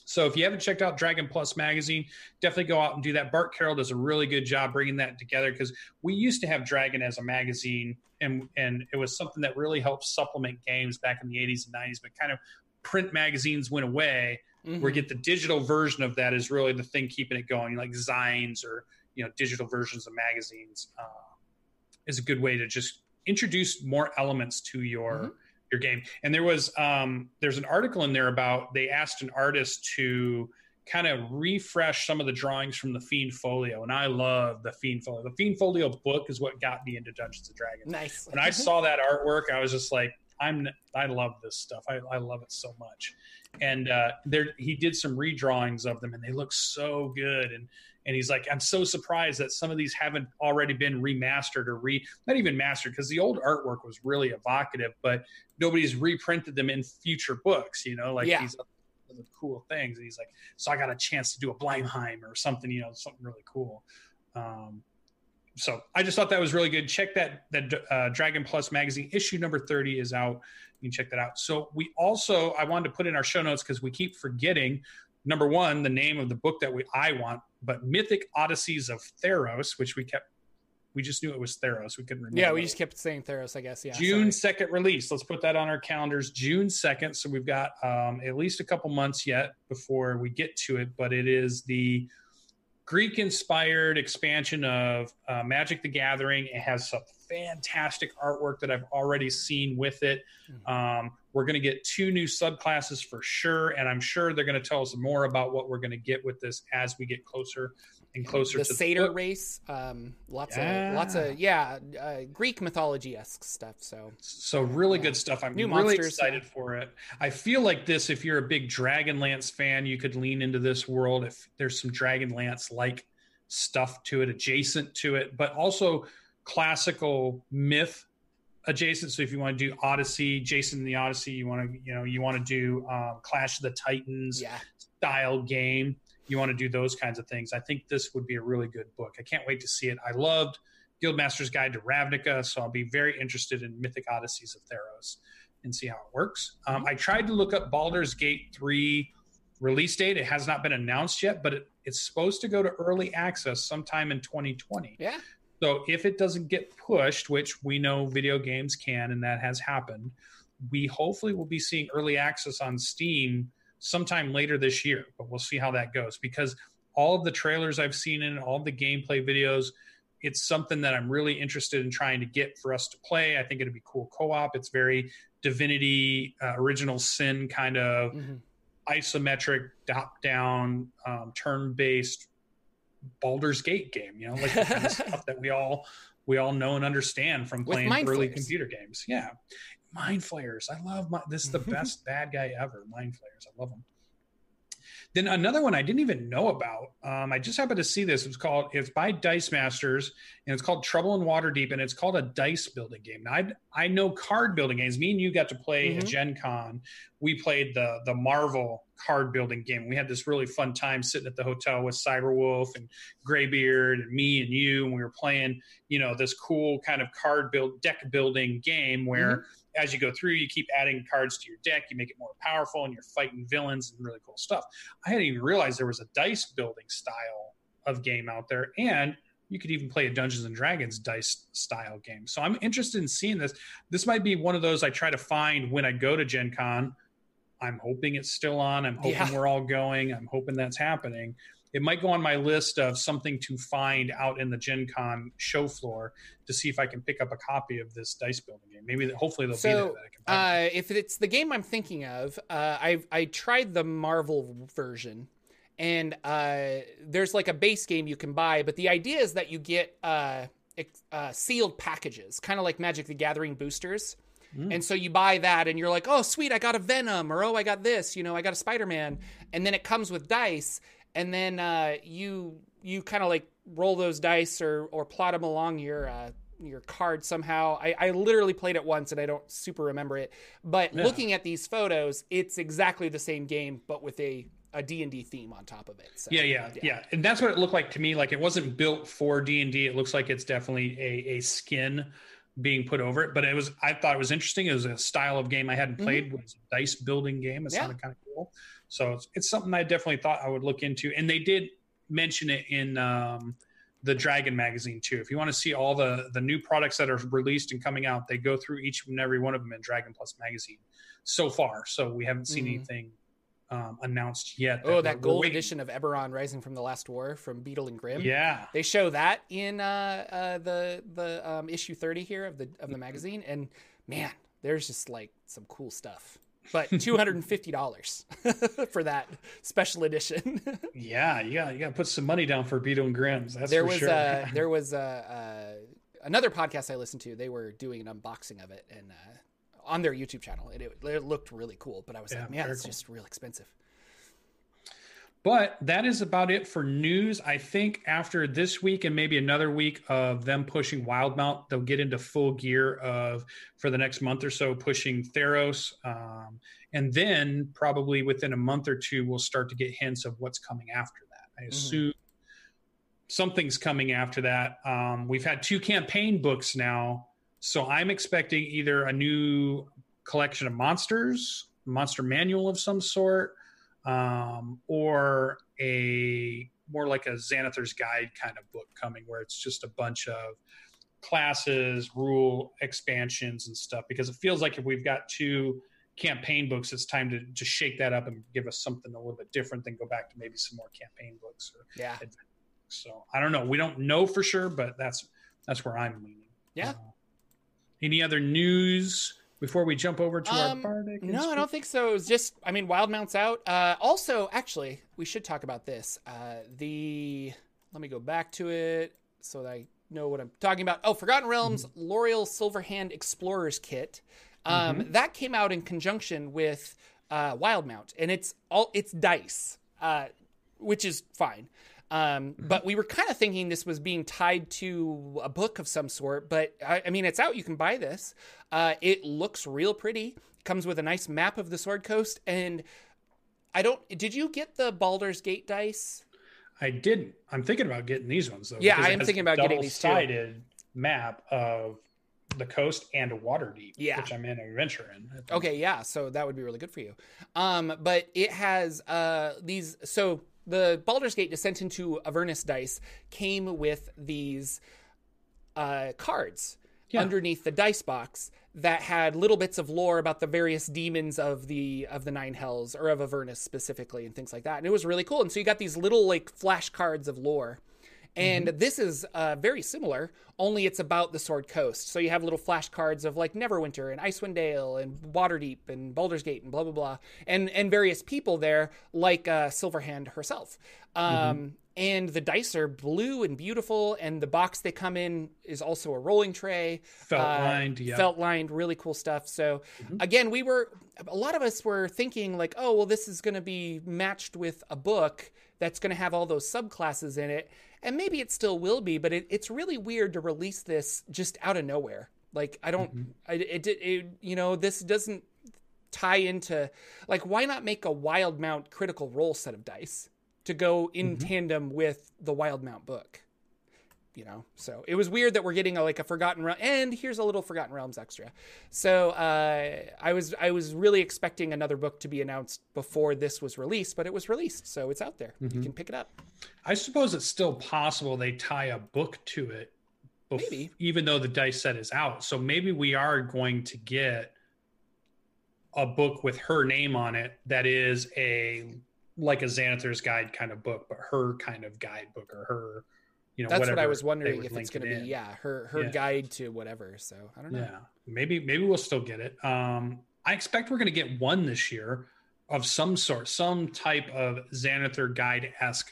So if you haven't checked out Dragon Plus magazine, definitely go out and do that. Bart Carroll does a really good job bringing that together because we used to have Dragon as a magazine, and and it was something that really helped supplement games back in the eighties and nineties, but kind of print magazines went away. Mm-hmm. Where you get the digital version of that is really the thing keeping it going, like Zines or you know digital versions of magazines uh, is a good way to just introduce more elements to your mm-hmm. your game. And there was um there's an article in there about they asked an artist to kind of refresh some of the drawings from the Fiend Folio, and I love the Fiend Folio. The Fiend Folio book is what got me into Dungeons and Dragons. Nice. When I saw that artwork, I was just like, I'm I love this stuff. I, I love it so much. And uh there he did some redrawings of them, and they look so good. And and he's like, I'm so surprised that some of these haven't already been remastered or re not even mastered, because the old artwork was really evocative, but nobody's reprinted them in future books, you know, like yeah. these other cool things. And he's like, so I got a chance to do a Blindheim or something, you know, something really cool. Um, so I just thought that was really good. Check that, that uh, Dragon Plus magazine issue number thirty is out. You can check that out. So we also, I wanted to put in our show notes because we keep forgetting, number one, the name of the book that we I want, but Mythic Odysseys of Theros, which we kept We just knew it was Theros. We couldn't remember. Yeah, we just kept saying Theros, I guess. Yeah. June second release. Let's put that on our calendars. June second. So we've got um, at least a couple months yet before we get to it, but it is the Greek-inspired expansion of uh, Magic the Gathering. It has some fantastic artwork that I've already seen with it. Mm-hmm. Um, we're going to get two new subclasses for sure, and I'm sure they're going to tell us more about what we're going to get with this as we get closer and closer the to Satyr the Satyr race. Um, lots yeah. of lots of yeah, uh, Greek mythology-esque stuff. So so really yeah. good stuff. I'm new really monsters, excited yeah. for it. I feel like this. If you're a big Dragonlance fan, you could lean into this world. If there's some Dragonlance like stuff to it, adjacent to it, but also classical myth adjacent. So if you want to do Odyssey, Jason and the Odyssey, you want to, you know, you want to do um, Clash of the Titans yeah. style game. You want to do those kinds of things. I think this would be a really good book. I can't wait to see it. I loved Guildmaster's Guide to Ravnica, so I'll be very interested in Mythic Odysseys of Theros and see how it works. Um, I tried to look up Baldur's Gate three release date. It has not been announced yet, but it, it's supposed to go to early access sometime in twenty twenty. Yeah. So if it doesn't get pushed, which we know video games can, and that has happened, we hopefully will be seeing early access on Steam sometime later this year, but we'll see how that goes, because all of the trailers I've seen and all the gameplay videos, it's something that I'm really interested in trying to get for us to play. I think it'd be cool co-op. It's very Divinity, uh, Original Sin kind of mm-hmm. isometric, top-down, um, turn-based Baldur's Gate game, you know, like the kind of stuff that we all we all know and understand from playing early flares. Computer games. Yeah, mind flayers. I love my, this is the best bad guy ever. Mind flayers, I love them. Then another one I didn't even know about. Um, I just happened to see this. It was called. It's by Dice Masters, and it's called Trouble in Waterdeep, and it's called a dice building game. Now I I know card building games. Me and you got to play mm-hmm. at Gen Con. We played the the Marvel card building game. We had this really fun time sitting at the hotel with Cyberwolf and Greybeard and me and you, and we were playing, you know, this cool kind of card build deck building game where mm-hmm. as you go through, you keep adding cards to your deck, you make it more powerful, and you're fighting villains and really cool stuff. I hadn't even realized there was a dice building style of game out there, and you could even play a Dungeons and Dragons dice style game. So I'm interested in seeing this. This might be one of those I try to find when I go to Gen Con. I'm hoping it's still on. I'm hoping yeah. we're all going. I'm hoping that's happening. It might go on my list of something to find out in the Gen Con show floor to see if I can pick up a copy of this dice building game. Maybe hopefully they'll so, be there. That I can find uh, it. If it's the game I'm thinking of, uh, I've, I tried the Marvel version, and uh, there's like a base game you can buy, but the idea is that you get uh, uh, sealed packages, kind of like Magic the Gathering boosters. And so you buy that and you're like, oh, sweet, I got a Venom, or, oh, I got this, you know, I got a Spider-Man. And then it comes with dice. And then uh, you you kind of like roll those dice or or plot them along your uh, your card somehow. I, I literally played it once and I don't super remember it. But yeah. looking at these photos, it's exactly the same game, but with a... a D and D theme on top of it. So, yeah, yeah, yeah, yeah. And that's what it looked like to me. Like it wasn't built for D and D. It looks like it's definitely a, a skin being put over it, but it was, I thought it was interesting. It was a style of game I hadn't played. Mm-hmm. It was a dice building game. It yeah. sounded kind of cool. So it's, it's something I definitely thought I would look into. And they did mention it in um, the Dragon magazine too. If you want to see all the, the new products that are released and coming out, they go through each and every one of them in Dragon Plus magazine so far. So we haven't seen mm-hmm. anything Um, announced yet. That oh, that gold waiting. edition of Eberron Rising from the Last War from Beetle and Grimm. Yeah, they show that in uh, uh, the the um, issue thirty here of the of the magazine, and man, there's just like some cool stuff. But two hundred and fifty dollars for that special edition. yeah, yeah, you got to put some money down for Beetle and Grimm's. That's there for was sure. a, there was a, a, another podcast I listened to. They were doing an unboxing of it and. Uh, on their YouTube channel, and it, it looked really cool, but I was yeah, like, man, it's cool. Just real expensive. But that is about it for news. I think after this week and maybe another week of them pushing Wildemount, they'll get into full gear of, for the next month or so, pushing Theros. Um, and then probably within a month or two, we'll start to get hints of what's coming after that. I mm-hmm. assume something's coming after that. Um, we've had two campaign books now. So I'm expecting either a new collection of monsters, monster manual of some sort, um, or a more like a Xanathar's Guide kind of book coming where it's just a bunch of classes, rule expansions and stuff, because it feels like if we've got two campaign books, it's time to just shake that up and give us something a little bit different than go back to maybe some more campaign books. Or yeah. Adventures. So I don't know. We don't know for sure, but that's, that's where I'm leaning. Yeah. Uh, any other news before we jump over to um, our Bardic? No, speak? I don't think so. It was just, I mean, Wildemount's out. Uh, also, actually, we should talk about this. Uh, the, let me go back to it so that I know what I'm talking about. Oh, Forgotten Realms, mm-hmm. Laerel Silverhand Explorer's Kit. Um, mm-hmm. That came out in conjunction with uh, Wildemount, and it's all it's dice, uh, which is fine. Um, mm-hmm. But we were kind of thinking this was being tied to a book of some sort. But I, I mean, it's out. You can buy this. Uh, it looks real pretty. Comes with a nice map of the Sword Coast. And I don't. Did you get the Baldur's Gate dice? I didn't. I'm thinking about getting these ones though. Yeah, I am thinking about getting these too. Double-sided map of the coast and Waterdeep, yeah. which I'm in an adventure in. Okay, yeah, so that would be really good for you. Um, but it has uh, these, so the Baldur's Gate Descent into Avernus dice came with these uh, cards yeah. underneath the dice box that had little bits of lore about the various demons of the of the Nine Hells, or of Avernus specifically, and things like that. And it was really cool. And so you got these little like flashcards of lore. And mm-hmm. this is uh, very similar, only it's about the Sword Coast. So you have little flashcards of like Neverwinter and Icewind Dale and Waterdeep and Baldur's Gate and blah, blah, blah. And, and various people there, like uh, Silverhand herself. Um, mm-hmm. And the dice are blue and beautiful. And the box they come in is also a rolling tray. Felt uh, lined, yeah. Felt lined, really cool stuff. So mm-hmm. again, we were, a lot of us were thinking like, oh, well, this is going to be matched with a book that's going to have all those subclasses in it. And maybe it still will be, but it, it's really weird to release this just out of nowhere. Like, I don't, mm-hmm. I, it, it, it, you know, this doesn't tie into, like, why not make a Wildemount Critical Role set of dice to go in mm-hmm. tandem with the Wildemount book? You know, so it was weird that we're getting a, like a Forgotten Realms, and here's a little Forgotten Realms extra. So uh, I was I was really expecting another book to be announced before this was released, but it was released, so it's out there. Mm-hmm. You can pick it up. I suppose it's still possible they tie a book to it, bef- maybe even though the dice set is out. So maybe we are going to get a book with her name on it that is a like a Xanathar's Guide kind of book, but her kind of guidebook or her. You know, that's what I was wondering, if it's going to be, yeah, her her yeah. guide to whatever. So I don't know. Yeah, maybe maybe we'll still get it. Um, I expect we're going to get one this year of some sort, some type of Xanathar Guide-esque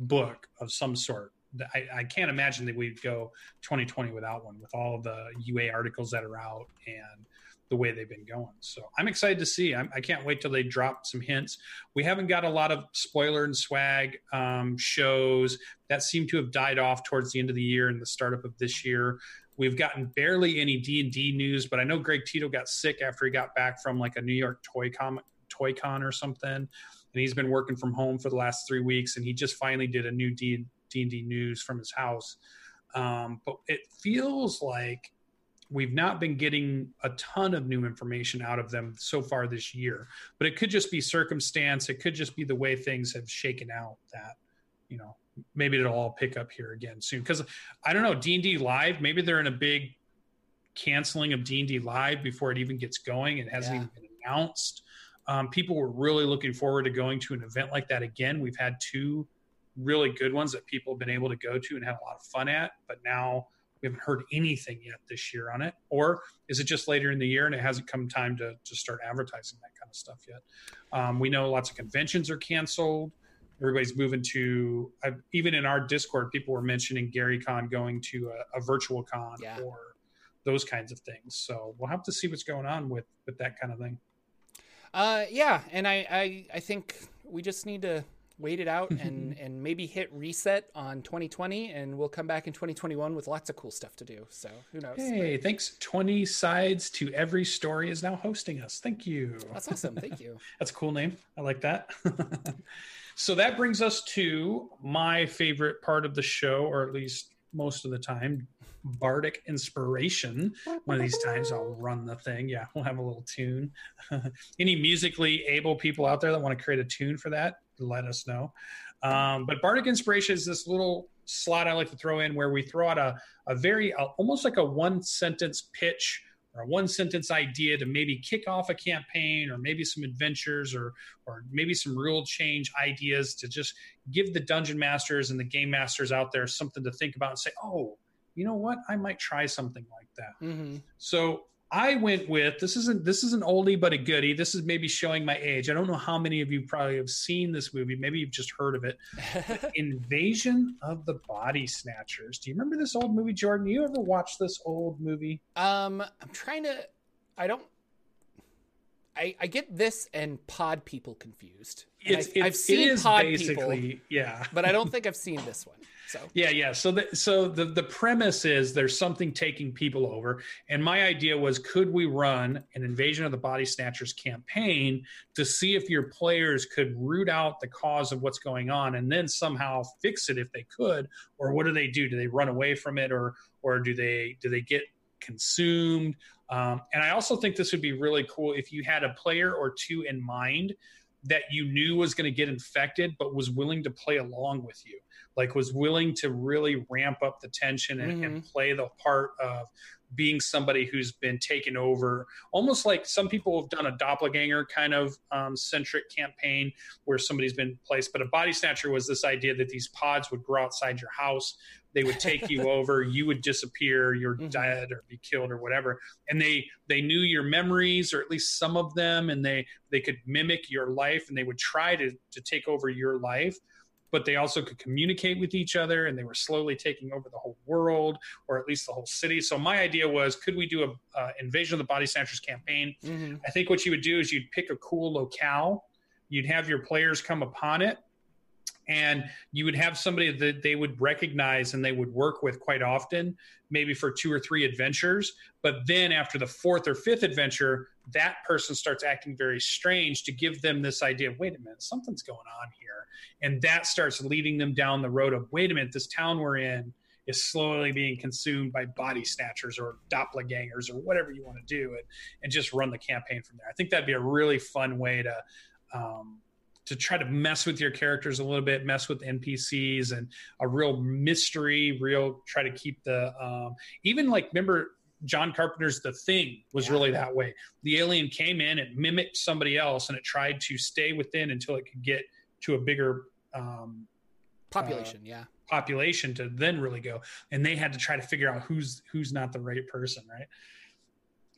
book of some sort. I, I can't imagine that we'd go twenty twenty without one, with all the U A articles that are out and the way they've been going. So I'm excited to see. I'm, I can't wait till they drop some hints. We haven't got a lot of spoiler and swag um, shows that seem to have died off towards the end of the year and the startup of this year. We've gotten barely any D and D news, but I know Greg Tito got sick after he got back from like a New York toy com- toy con or something. And he's been working from home for the last three weeks. And he just finally did a new D- D&D news from his house. Um, but it feels like we've not been getting a ton of new information out of them so far this year, but it could just be circumstance. It could just be the way things have shaken out that, you know, maybe it'll all pick up here again soon. Cause I don't know, D and D Live, maybe they're in a big canceling of D and D Live before it even gets going. It hasn't yeah. even been announced. Um, people were really looking forward to going to an event like that again. We've had two really good ones that people have been able to go to and have a lot of fun at, but now we haven't heard anything yet this year on it. Or is it just later in the year and it hasn't come time to, to start advertising that kind of stuff yet? Um, we know lots of conventions are canceled. Everybody's moving to, I've, even in our Discord, people were mentioning GaryCon going to a, a virtual con yeah. or those kinds of things. So we'll have to see what's going on with, with that kind of thing. Uh, yeah. And I, I, I think we just need to wait it out and and maybe hit reset on twenty twenty, and we'll come back in twenty twenty-one with lots of cool stuff to do. So who knows? Hey, but thanks. twenty Sides to Every Story is now hosting us. Thank you. That's awesome. Thank you. That's a cool name. I like that. So that brings us to my favorite part of the show, or at least most of the time, Bardic Inspiration. One of these times I'll run the thing. Yeah, we'll have a little tune. Any musically able people out there that want to create a tune for that, let us know. Um, but Bardic Inspiration is this little slot I like to throw in where we throw out a, a very, a, almost like a one sentence pitch or a one sentence idea to maybe kick off a campaign or maybe some adventures or, or maybe some rule change ideas to just give the dungeon masters and the game masters out there something to think about and say, oh, you know what? I might try something like that. Mm-hmm. So I went with, this isn't, this is an oldie, but a goodie. This is maybe showing my age. I don't know how many of you probably have seen this movie. Maybe you've just heard of it. Invasion of the Body Snatchers. Do you remember this old movie, Jordan? You ever watched this old movie? Um, I'm trying to, I don't, I, I get this and Pod People confused. It's, I, it's, I've seen it is Pod basically, People, yeah. But I don't think I've seen this one. So yeah, yeah. So the, so the, the premise is there's something taking people over. And my idea was, could we run an Invasion of the Body Snatchers campaign to see if your players could root out the cause of what's going on and then somehow fix it if they could? Or what do they do? Do they run away from it, or or do they do they get consumed? Um, and I also think this would be really cool if you had a player or two in mind that you knew was going to get infected, but was willing to play along with you, like was willing to really ramp up the tension and, mm-hmm. and play the part of being somebody who's been taken over. Almost like some people have done a doppelganger kind of um, centric campaign where somebody's been placed, but a body snatcher was this idea that these pods would grow outside your house. They would take you over, you would disappear, you're mm-hmm. dead or be killed or whatever. And they, they knew your memories, or at least some of them, and they, they could mimic your life, and they would try to, to take over your life, but they also could communicate with each other, and they were slowly taking over the whole world, or at least the whole city. So my idea was, could we do a uh, Invasion of the Body Snatchers campaign? Mm-hmm. I think what you would do is you'd pick a cool locale, you'd have your players come upon it, and you would have somebody that they would recognize and they would work with quite often, maybe for two or three adventures. But then after the fourth or fifth adventure, that person starts acting very strange to give them this idea of, wait a minute, something's going on here. And that starts leading them down the road of, wait a minute, this town we're in is slowly being consumed by body snatchers or doppelgangers or whatever you want to do, and, and just run the campaign from there. I think that'd be a really fun way to... Um, to try to mess with your characters a little bit, mess with N P Cs, and a real mystery, real try to keep the, um, even like, remember John Carpenter's The Thing was yeah. really that way. The alien came in, it mimicked somebody else, and it tried to stay within until it could get to a bigger um, population. Uh, yeah. Population to then really go. And they had to try to figure out who's, who's not the right person. Right.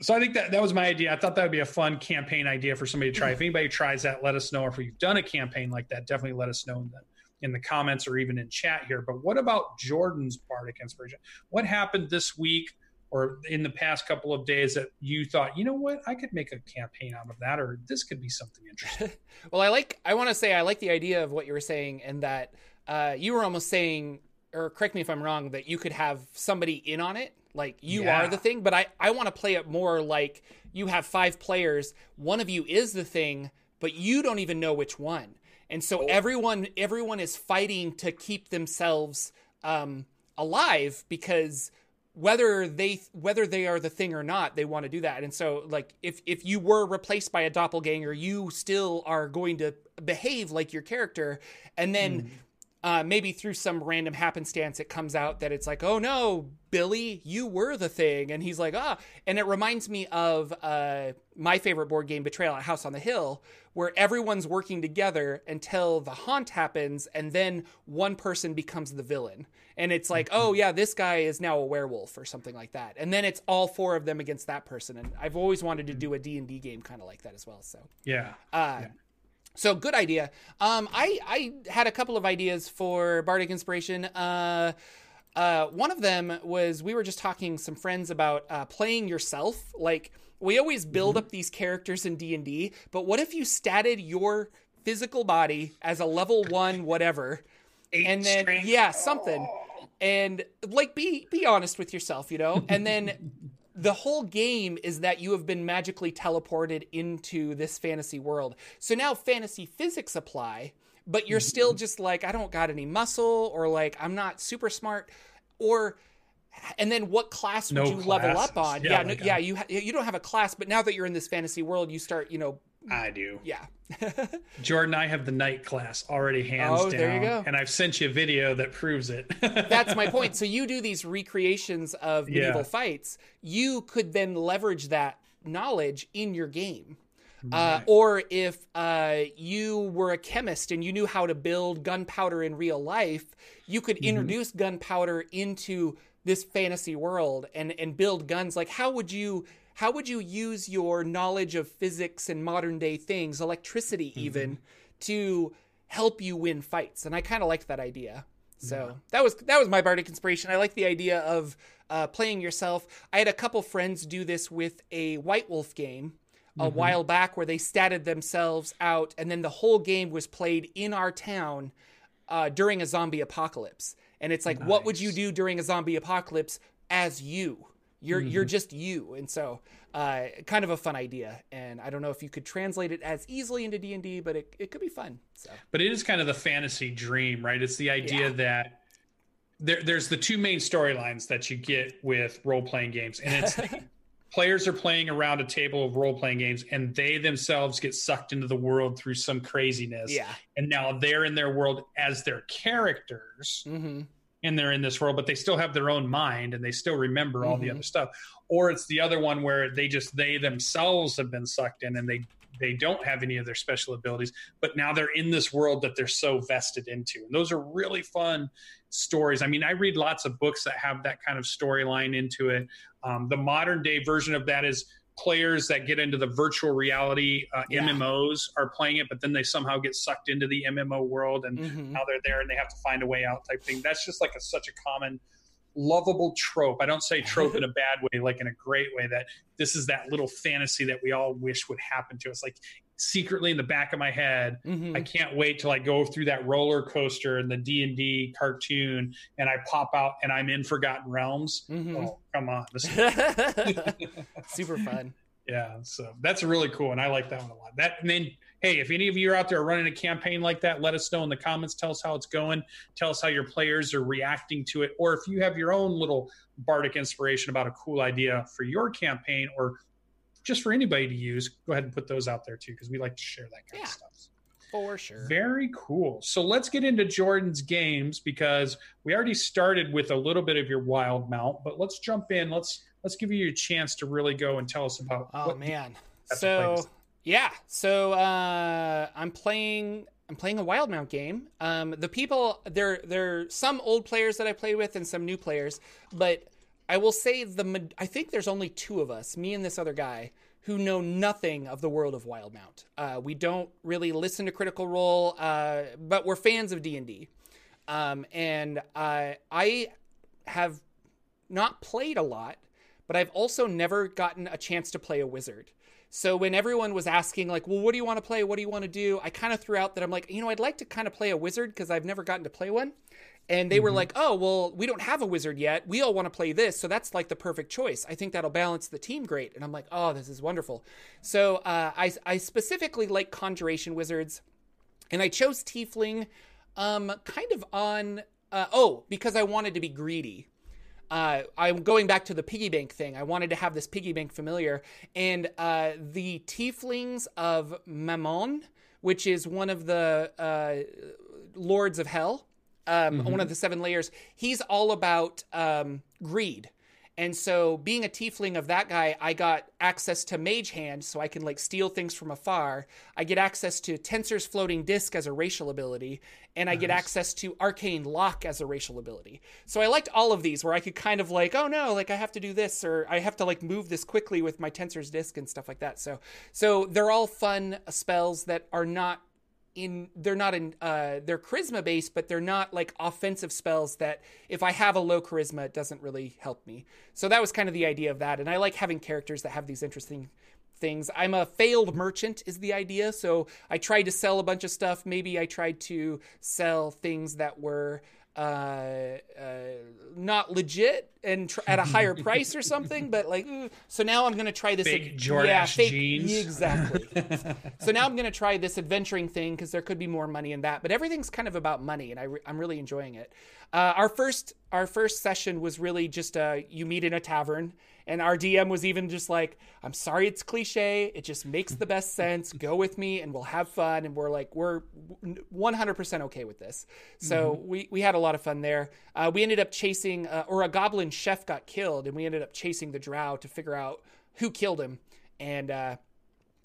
So I think that that was my idea. I thought that would be a fun campaign idea for somebody to try. If anybody tries that, let us know. If you've done a campaign like that, definitely let us know in the, in the comments or even in chat here. But what about Jordan's Bardic Inspiration? What happened this week or in the past couple of days that you thought, you know what, I could make a campaign out of that, or this could be something interesting? Well, I like, I want to say I like the idea of what you were saying, and that uh, you were almost saying, or correct me if I'm wrong, that you could have somebody in on it. Like, you yeah. are the thing, but I, I want to play it more like you have five players. One of you is the thing, but you don't even know which one. And so oh. everyone everyone is fighting to keep themselves um, alive, because whether they whether they are the thing or not, they want to do that. And so, like, if, if you were replaced by a doppelganger, you still are going to behave like your character. And then... Mm. Uh, maybe through some random happenstance, it comes out that it's like, oh no, Billy, you were the thing. And he's like, ah. And it reminds me of uh, my favorite board game, Betrayal at House on the Hill, where everyone's working together until the haunt happens, and then one person becomes the villain. And it's like, mm-hmm. oh yeah, this guy is now a werewolf or something like that. And then it's all four of them against that person. And I've always wanted to do a D and D game kind of like that as well. So yeah. Uh, yeah. So good idea. Um, I, I had a couple of ideas for Bardic Inspiration. Uh, uh, one of them was, we were just talking some friends about uh, playing yourself. Like, we always build mm-hmm. up these characters in D and D, but what if you statted your physical body as a level one whatever, Eight and then strength. yeah, something, and like be be honest with yourself, you know, and then. The whole game is that you have been magically teleported into this fantasy world. So now fantasy physics apply, but you're still just like, I don't got any muscle, or like, I'm not super smart, or, and then what class would no you classes. level up on? Yeah, yeah, no, yeah you ha- you don't have a class, but now that you're in this fantasy world, you start, you know, I do. Yeah. Jordan, I have the night class already hands oh, down. There you go. And I've sent you a video that proves it. That's my point. So you do these recreations of medieval yeah. fights. You could then leverage that knowledge in your game. Right. Uh, or if uh, you were a chemist and you knew how to build gunpowder in real life, you could mm-hmm. introduce gunpowder into this fantasy world and, and build guns. Like, how would you... How would you use your knowledge of physics and modern day things, electricity even, mm-hmm. to help you win fights? And I kind of liked that idea. So yeah. that was that was my bardic inspiration. I like the idea of uh, playing yourself. I had a couple friends do this with a White Wolf game mm-hmm. a while back where they statted themselves out. And then the whole game was played in our town uh, during a zombie apocalypse. And it's like, nice. What would you do during a zombie apocalypse as you? You're mm-hmm. you're just you, and so uh, kind of a fun idea. And I don't know if you could translate it as easily into D and D, but it, it could be fun. So. But it is kind of the fantasy dream, right? It's the idea yeah. that there, there's the two main storylines that you get with role-playing games. And it's players are playing around a table of role-playing games, and they themselves get sucked into the world through some craziness. Yeah. And now they're in their world as their characters. Mm-hmm. And they're in this world, but they still have their own mind and they still remember all mm-hmm. the other stuff. Or it's the other one where they just, they themselves have been sucked in and they, they don't have any of their special abilities, but now they're in this world that they're so vested into. And those are really fun stories. I mean, I read lots of books that have that kind of storyline into it. Um, the modern day version of that is players that get into the virtual reality uh, yeah. M M Os are playing it, but then they somehow get sucked into the M M O world and mm-hmm. now they're there and they have to find a way out type thing. That's just like a, such a common lovable trope. I don't say trope in a bad way, like in a great way, that this is that little fantasy that we all wish would happen to us. Like secretly in the back of my head, mm-hmm. I can't wait till I go through that roller coaster in the D and D cartoon and I pop out and I'm in Forgotten Realms. Mm-hmm. Oh, come on. This is- Super fun. Yeah. So that's really cool. And I like that one a lot. That, and then, hey, if any of you are out there running a campaign like that, let us know in the comments. Tell us how it's going. Tell us how your players are reacting to it. Or if you have your own little bardic inspiration about a cool idea for your campaign or just for anybody to use, go ahead and put those out there too, because we like to share that kind yeah, of stuff. For sure. Very cool. So let's get into Jordan's games, because we already started with a little bit of your wild mount, but let's jump in. Let's let's give you a chance to really go and tell us about. Oh what man. So yeah. So uh, I'm playing I'm playing a wild mount game. Um, the people there there're some old players that I play with and some new players, but I will say the I think there's only two of us, me and this other guy, who know nothing of the world of Wildemount. Uh, we don't really listen to Critical Role, uh, but we're fans of D and D. Um, and uh, I have not played a lot, but I've also never gotten a chance to play a wizard. So when everyone was asking, like, well, what do you want to play? What do you want to do? I kind of threw out that I'm like, you know, I'd like to kind of play a wizard because I've never gotten to play one. And they mm-hmm. were like, oh, well, we don't have a wizard yet. We all want to play this. So that's like the perfect choice. I think that'll balance the team great. And I'm like, oh, this is wonderful. So uh, I, I specifically like conjuration wizards. And I chose tiefling um, kind of on, uh, oh, because I wanted to be greedy. Uh, I'm going back to the piggy bank thing. I wanted to have this piggy bank familiar. And uh, the tieflings of Mammon, which is one of the uh, lords of hell. Um, mm-hmm. One of the seven layers, he's all about um, greed. And so being a tiefling of that guy, I got access to mage hand, so I can like steal things from afar. I get access to Tensor's floating disc as a racial ability, and nice. I get access to arcane lock as a racial ability. So I liked all of these where I could kind of like, oh no, like I have to do this, or I have to like move this quickly with my Tensor's disc and stuff like that. So, so they're all fun spells that are not in they're not in uh they're charisma based, but they're not like offensive spells that if I have a low charisma, it doesn't really help me. So that was kind of the idea of that. And I like having characters that have these interesting things. I'm a failed merchant is the idea. So I tried to sell a bunch of stuff. Maybe I tried to sell things that were uh, uh not legit and tr- at a higher price or something, but like mm. so now I'm going to try this fake ad- Jordache yeah, fake, jeans exactly. So now I'm going to try this adventuring thing because there could be more money in that, but everything's kind of about money and I re- I'm really enjoying it. Uh, our first our first session was really just a, you meet in a tavern, and our D M was even just like, I'm sorry, it's cliche. It just makes the best sense. Go with me and we'll have fun. And we're like, we're one hundred percent okay with this. So mm-hmm. we, we had a lot of fun there. Uh, we ended up chasing, uh, or a goblin chef got killed, and we ended up chasing the drow to figure out who killed him. And, uh,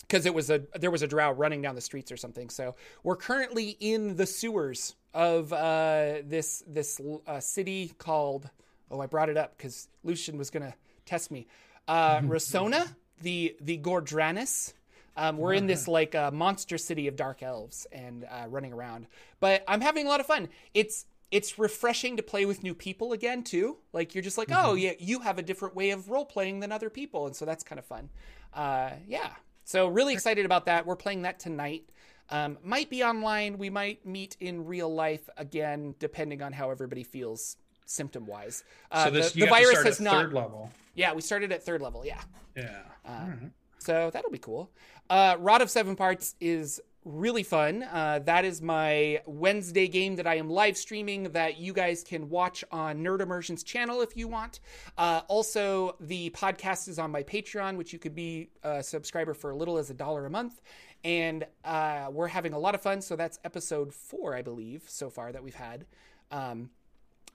because it was a there was a drow running down the streets or something. So we're currently in the sewers of uh, this this uh, city called, oh, I brought it up because Lucian was going to test me. Uh, Rosona, the the Gordranis. Um, we're in this like uh, monster city of dark elves and uh, running around. But I'm having a lot of fun. It's it's refreshing to play with new people again too. Like you're just like, mm-hmm. oh yeah, you have a different way of role playing than other people, and so that's kind of fun. Uh, yeah. So really excited about that. We're playing that tonight. Um, might be online. We might meet in real life again, depending on how everybody feels symptom-wise. Uh, so this, the, you the have virus to start has at not. Third level. Yeah, we started at third level. Yeah. Yeah. Uh, right. So that'll be cool. Uh, Rod of Seven Parts is really fun. Uh, that is my Wednesday game that I am live streaming that you guys can watch on Nerd Immersion's channel if you want. Uh, also, the podcast is on my Patreon, which you could be a subscriber for as little as a dollar a month. And uh, we're having a lot of fun. So that's episode four, I believe, so far that we've had. Um,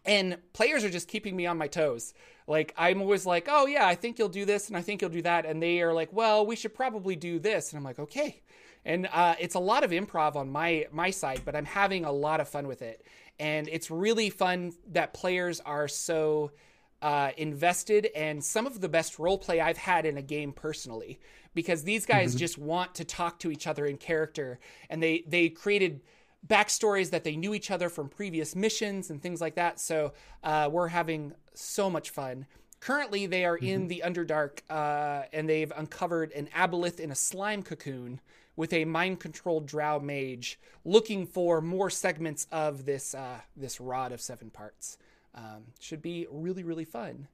and players are just keeping me on my toes. Like, I'm always like, oh, yeah, I think you'll do this and I think you'll do that. And they are like, well, we should probably do this. And I'm like, okay. And uh, it's a lot of improv on my my side, but I'm having a lot of fun with it. And it's really fun that players are so uh, invested, and some of the best role play I've had in a game personally, because these guys mm-hmm. just want to talk to each other in character. And they, they created backstories that they knew each other from previous missions and things like that. So uh, we're having so much fun. Currently, they are mm-hmm. in the Underdark, uh, and they've uncovered an aboleth in a slime cocoon with a mind-controlled drow mage looking for more segments of this uh, this Rod of Seven Parts. Um, should be really, really fun.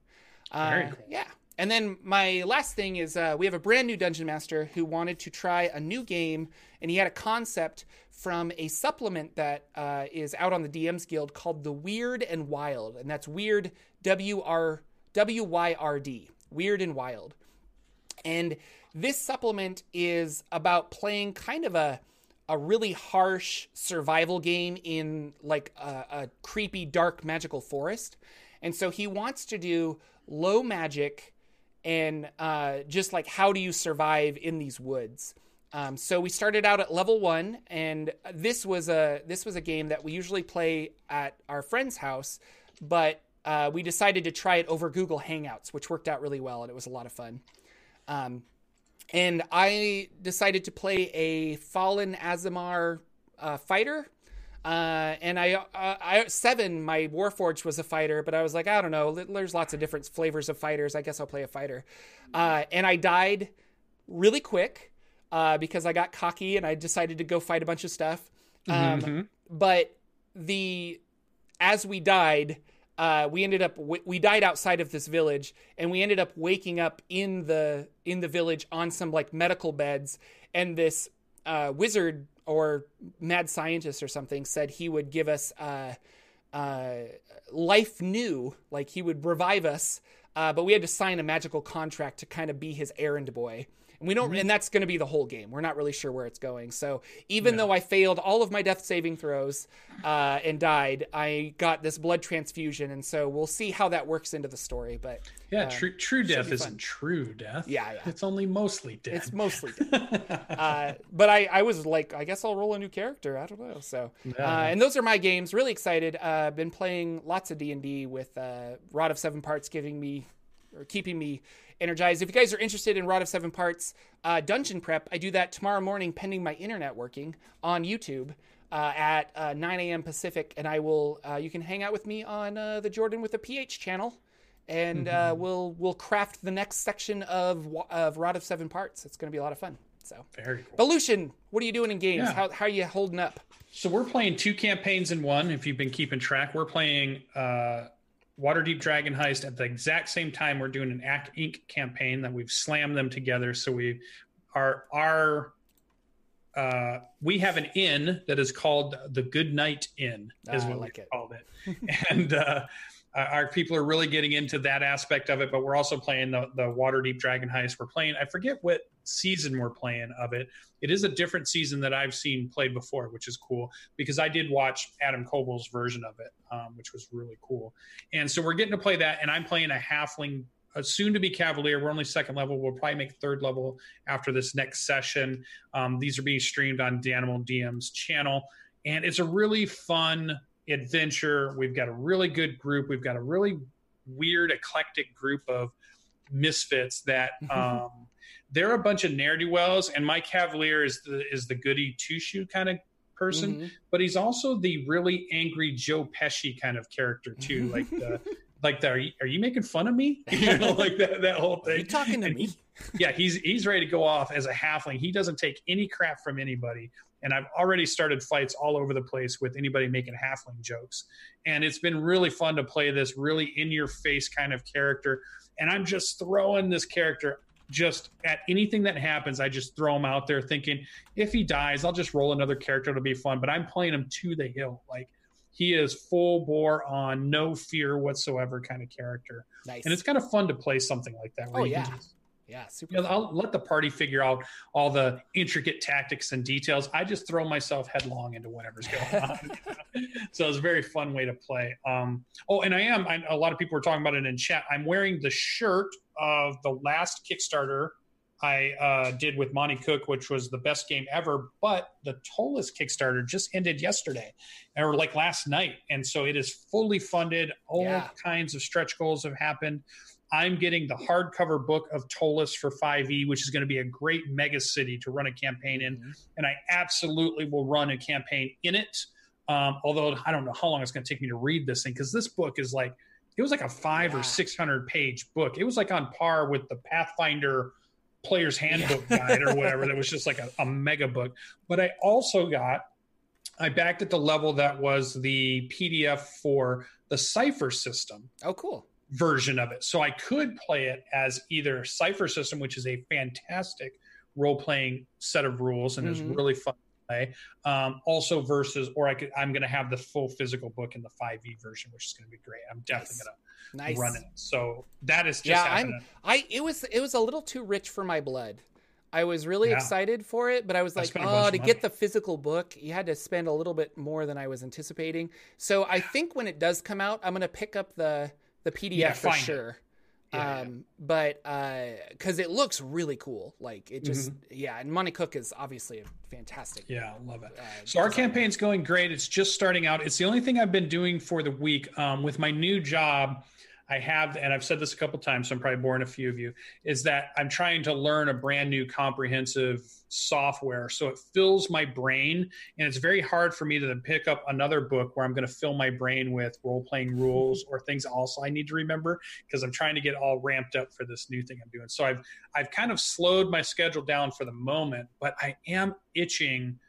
Uh, Very cool. Yeah. And then my last thing is uh, we have a brand new Dungeon Master who wanted to try a new game, and he had a concept from a supplement that uh, is out on the D Ms Guild called The Weird and Wild, and that's Weird, W R W Y R D, Weird and Wild. And this supplement is about playing kind of a a really harsh survival game in like a, a creepy, dark, magical forest. And so he wants to do low magic and uh, just like, how do you survive in these woods? Um, so we started out at level one, and this was a this was a game that we usually play at our friend's house, but uh, we decided to try it over Google Hangouts, which worked out really well, and it was a lot of fun. Um, and I decided to play a fallen Azamar uh, fighter. Uh, and I, uh, I, Seven, my Warforged, was a fighter, but I was like, I don't know. There's lots of different flavors of fighters. I guess I'll play a fighter. Uh, and I died really quick, uh, because I got cocky and I decided to go fight a bunch of stuff. Um, mm-hmm. but the, as we died, Uh, we ended up w- we died outside of this village, and we ended up waking up in the in the village on some like medical beds. And this uh, wizard or mad scientist or something said he would give us uh, uh, life new, like he would revive us. Uh, but we had to sign a magical contract to kind of be his errand boy. And we don't, and that's going to be the whole game. We're not really sure where it's going. So even no. though I failed all of my death saving throws uh, and died, I got this blood transfusion, and so we'll see how that works into the story. But yeah, uh, true, true death isn't true death. Yeah, yeah, it's only mostly death. It's mostly death. uh, but I, I was like, I guess I'll roll a new character. I don't know. So yeah. uh, and those are my games. Really excited. Uh, been playing lots of D and D with uh, Rod of Seven Parts, giving me. or keeping me energized. If you guys are interested in Rod of Seven Parts uh, dungeon prep, I do that tomorrow morning pending my internet working on YouTube uh, at uh, nine a.m. Pacific. And I will, uh, you can hang out with me on uh, the Jordan with a P H channel, and mm-hmm. uh, we'll we'll craft the next section of of Rod of Seven Parts. It's going to be a lot of fun. So very cool. But Lucian, what are you doing in games? Yeah. How, how are you holding up? So we're playing two campaigns in one. If you've been keeping track, we're playing, uh, Waterdeep Dragon Heist at the exact same time. We're doing an Act Incorporated campaign that we've slammed them together. So we are, are uh, we have an inn that is called the Good Night Inn, is oh, what I like we it. called it. and uh, uh, our people are really getting into that aspect of it, but we're also playing the, the Waterdeep Dragon Heist. We're playing, I forget what season we're playing of it. It is a different season that I've seen played before, which is cool because I did watch Adam Kobol's version of it, um, which was really cool. And so we're getting to play that, and I'm playing a halfling, a soon-to-be Cavalier. We're only second level. We'll probably make third level after this next session. Um, these are being streamed on Danimal D M's channel, and it's a really fun adventure. We've got a really good group. We've got a really weird, eclectic group of misfits that um, they're a bunch of ne'er-do-wells, and my Cavalier is the, is the goody two-shoe kind of person, mm-hmm. but he's also the really angry Joe Pesci kind of character, too, like the... Like, the, are, you, are you making fun of me? You know, like that, that whole thing. Are you talking to and me? Yeah, he's he's ready to go off as a halfling. He doesn't take any crap from anybody. And I've already started fights all over the place with anybody making halfling jokes. And it's been really fun to play this really in-your-face kind of character. And I'm just throwing this character just at anything that happens. I just throw him out there thinking, if he dies, I'll just roll another character. It'll be fun. But I'm playing him to the hill, like, he is full bore on no fear whatsoever kind of character. Nice. And it's kind of fun to play something like that. Where oh, you yeah. Can just, yeah, super you know, I'll let the party figure out all the intricate tactics and details. I just throw myself headlong into whatever's going on. So it's a very fun way to play. Um, oh, and I am, I, a lot of people were talking about it in chat. I'm wearing the shirt of the last Kickstarter I uh, did with Monty Cook, which was the best game ever, but the Tolus Kickstarter just ended yesterday, or like last night, and so it is fully funded. All yeah. kinds of stretch goals have happened. I'm getting the hardcover book of Tolus for five E, which is going to be a great mega city to run a campaign in, mm-hmm. and I absolutely will run a campaign in it, um, although I don't know how long it's going to take me to read this thing, because this book is like, it was like a five yeah. or six hundred page book. It was like on par with the Pathfinder Player's Handbook yeah. guide or whatever. That was just like a, a mega book. But I also got, I backed at the level that was the P D F for the Cypher System. Oh, cool. Version of it. So I could play it as either Cypher System, which is a fantastic role-playing set of rules and mm-hmm. is really fun to play. Um, also versus, or I could, I'm going to have the full physical book in the five E version, which is going to be great. I'm definitely nice. going to Nice. Run it. So that is just yeah. Happening. I'm. I it was it was a little too rich for my blood. I was really yeah. excited for it, but I was like, I oh, to get the physical book, you had to spend a little bit more than I was anticipating. So I think when it does come out, I'm going to pick up the the P D F yeah, for sure. Yeah, um, yeah. But uh, because it looks really cool, like it just mm-hmm. yeah. And Monty Cook is obviously a fantastic. Yeah, I love it. Uh, so our campaign's going great. It's just starting out. It's the only thing I've been doing for the week um, with my new job. I have, and I've said this a couple of times, so I'm probably boring a few of you, is that I'm trying to learn a brand new comprehensive software. So it fills my brain, and it's very hard for me to then pick up another book where I'm going to fill my brain with role-playing rules or things also I need to remember, because I'm trying to get all ramped up for this new thing I'm doing. So I've, I've kind of slowed my schedule down for the moment, but I am itching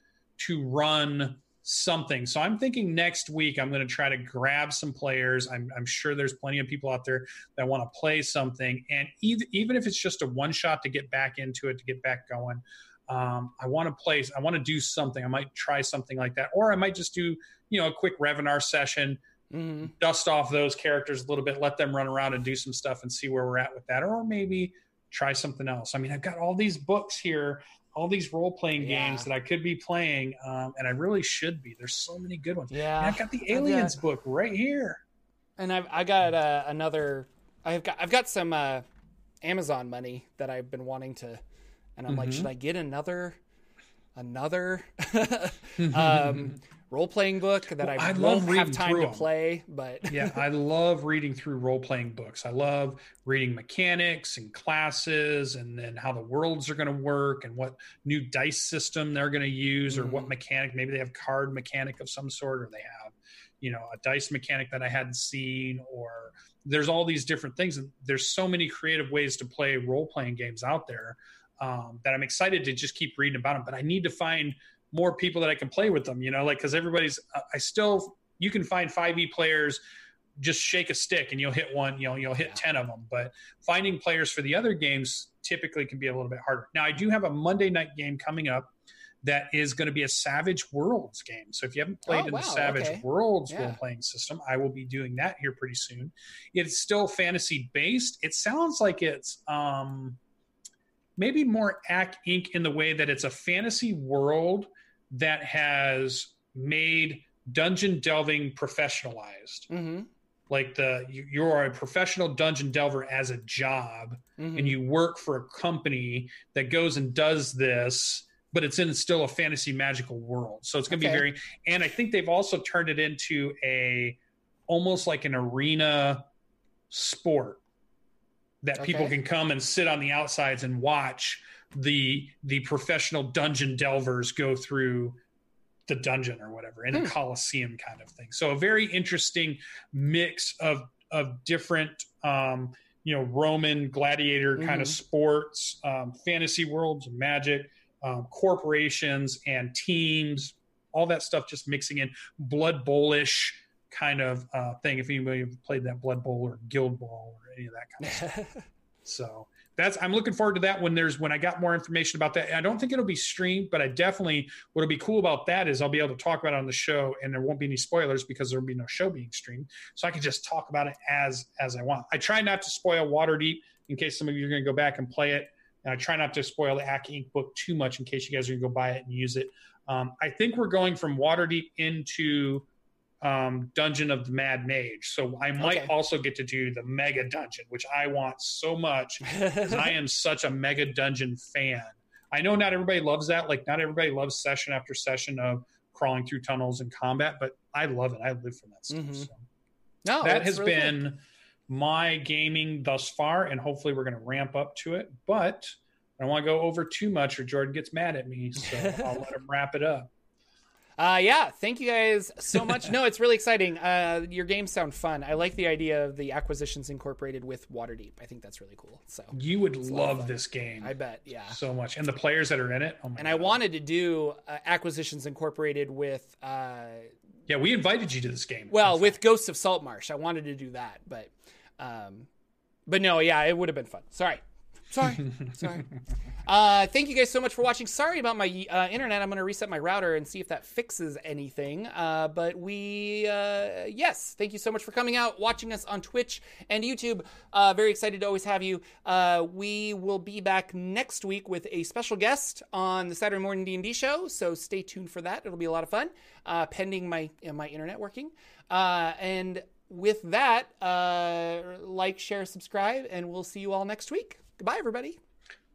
to run something. So I'm thinking next week I'm going to try to grab some players. I'm, I'm sure there's plenty of people out there that want to play something. And even, even if it's just a one shot to get back into it, to get back going, um, I want to play, I want to do something. I might try something like that. Or I might just do, you know, a quick Revenar session, mm-hmm. dust off those characters a little bit, let them run around and do some stuff and see where we're at with that. Or maybe try something else. I mean, I've got all these books here, all these role-playing yeah. games that I could be playing, um, and I really should be. There's so many good ones. Yeah, and I've got the Aliens got, book right here, and I've I got uh, another. I've got I've got some uh, Amazon money that I've been wanting to, and I'm mm-hmm. like, should I get another another um, role-playing book that well, I, I love won't have time to them. Play? But yeah, I love reading through role-playing books. I love reading mechanics and classes, and then how the worlds are going to work and what new dice system they're going to use, or mm-hmm. what mechanic. Maybe they have card mechanic of some sort, or they have, you know, a dice mechanic that I hadn't seen, or there's all these different things. And there's so many creative ways to play role-playing games out there um, that I'm excited to just keep reading about them. But I need to find more people that I can play with them, you know, like, cause everybody's, I still, you can find five E players, just shake a stick and you'll hit one, you know, you'll hit yeah. ten of them, but finding players for the other games typically can be a little bit harder. Now I do have a Monday night game coming up that is going to be a Savage Worlds game. So if you haven't played oh, in wow, the Savage okay. Worlds yeah. role-playing system, I will be doing that here pretty soon. It's still fantasy-based. It sounds like it's um, maybe more A C T Incorporated in the way that it's a fantasy world that has made dungeon delving professionalized. Mm-hmm. Like the you, you're a professional dungeon delver as a job, mm-hmm. and you work for a company that goes and does this, but it's in still a fantasy magical world. So it's going to okay. be very, and I think they've also turned it into a, almost like an arena sport that okay. people can come and sit on the outsides and watch the, the professional dungeon delvers go through the dungeon or whatever in hmm. a Coliseum kind of thing. So a very interesting mix of, of different, um, you know, Roman gladiator mm-hmm. kind of sports, um, fantasy worlds, magic, Um, corporations and teams, all that stuff just mixing in. Blood Bowl-ish kind of uh, thing, if anybody played that Blood Bowl or Guild Ball or any of that kind of stuff. So that's, I'm looking forward to that when there's when I got more information about that. And I don't think it'll be streamed, but I definitely, what'll be cool about that is I'll be able to talk about it on the show, and there won't be any spoilers because there'll be no show being streamed. So I can just talk about it as as I want. I try not to spoil Waterdeep in case some of you are going to go back and play it. And I try not to spoil the A C T Incorporated book too much in case you guys are going to go buy it and use it. Um, I think we're going from Waterdeep into um, Dungeon of the Mad Mage. So I might okay. also get to do the Mega Dungeon, which I want so much because I am such a Mega Dungeon fan. I know not everybody loves that. Like, not everybody loves session after session of crawling through tunnels and combat, but I love it. I live for that stuff. Mm-hmm. So. No, that has really been... Good. My gaming thus far, and hopefully we're going to ramp up to it, but I don't want to go over too much or Jordan gets mad at me, so I'll let him wrap it up. Uh yeah, thank you guys so much. No, it's really exciting. Uh your games sound fun. I like the idea of the acquisitions incorporated with Waterdeep. I think that's really cool. So you would love this game, I bet. Yeah, so much. And the players that are in it, oh my and God. I wanted to do uh, acquisitions incorporated with uh yeah, we invited you to this game. Well, with Ghosts of Saltmarsh, I wanted to do that, but um, but no, yeah, it would have been fun. Sorry. Sorry. Sorry. Uh, thank you guys so much for watching. Sorry about my uh, internet. I'm going to reset my router and see if that fixes anything. Uh, but we, uh, yes, thank you so much for coming out, watching us on Twitch and YouTube. Uh, very excited to always have you. Uh, we will be back next week with a special guest on the Saturday Morning D and D show. So stay tuned for that. It'll be a lot of fun, uh, pending my, uh, my internet working. Uh, and with that, uh, like, share, subscribe, and we'll see you all next week. Goodbye, everybody.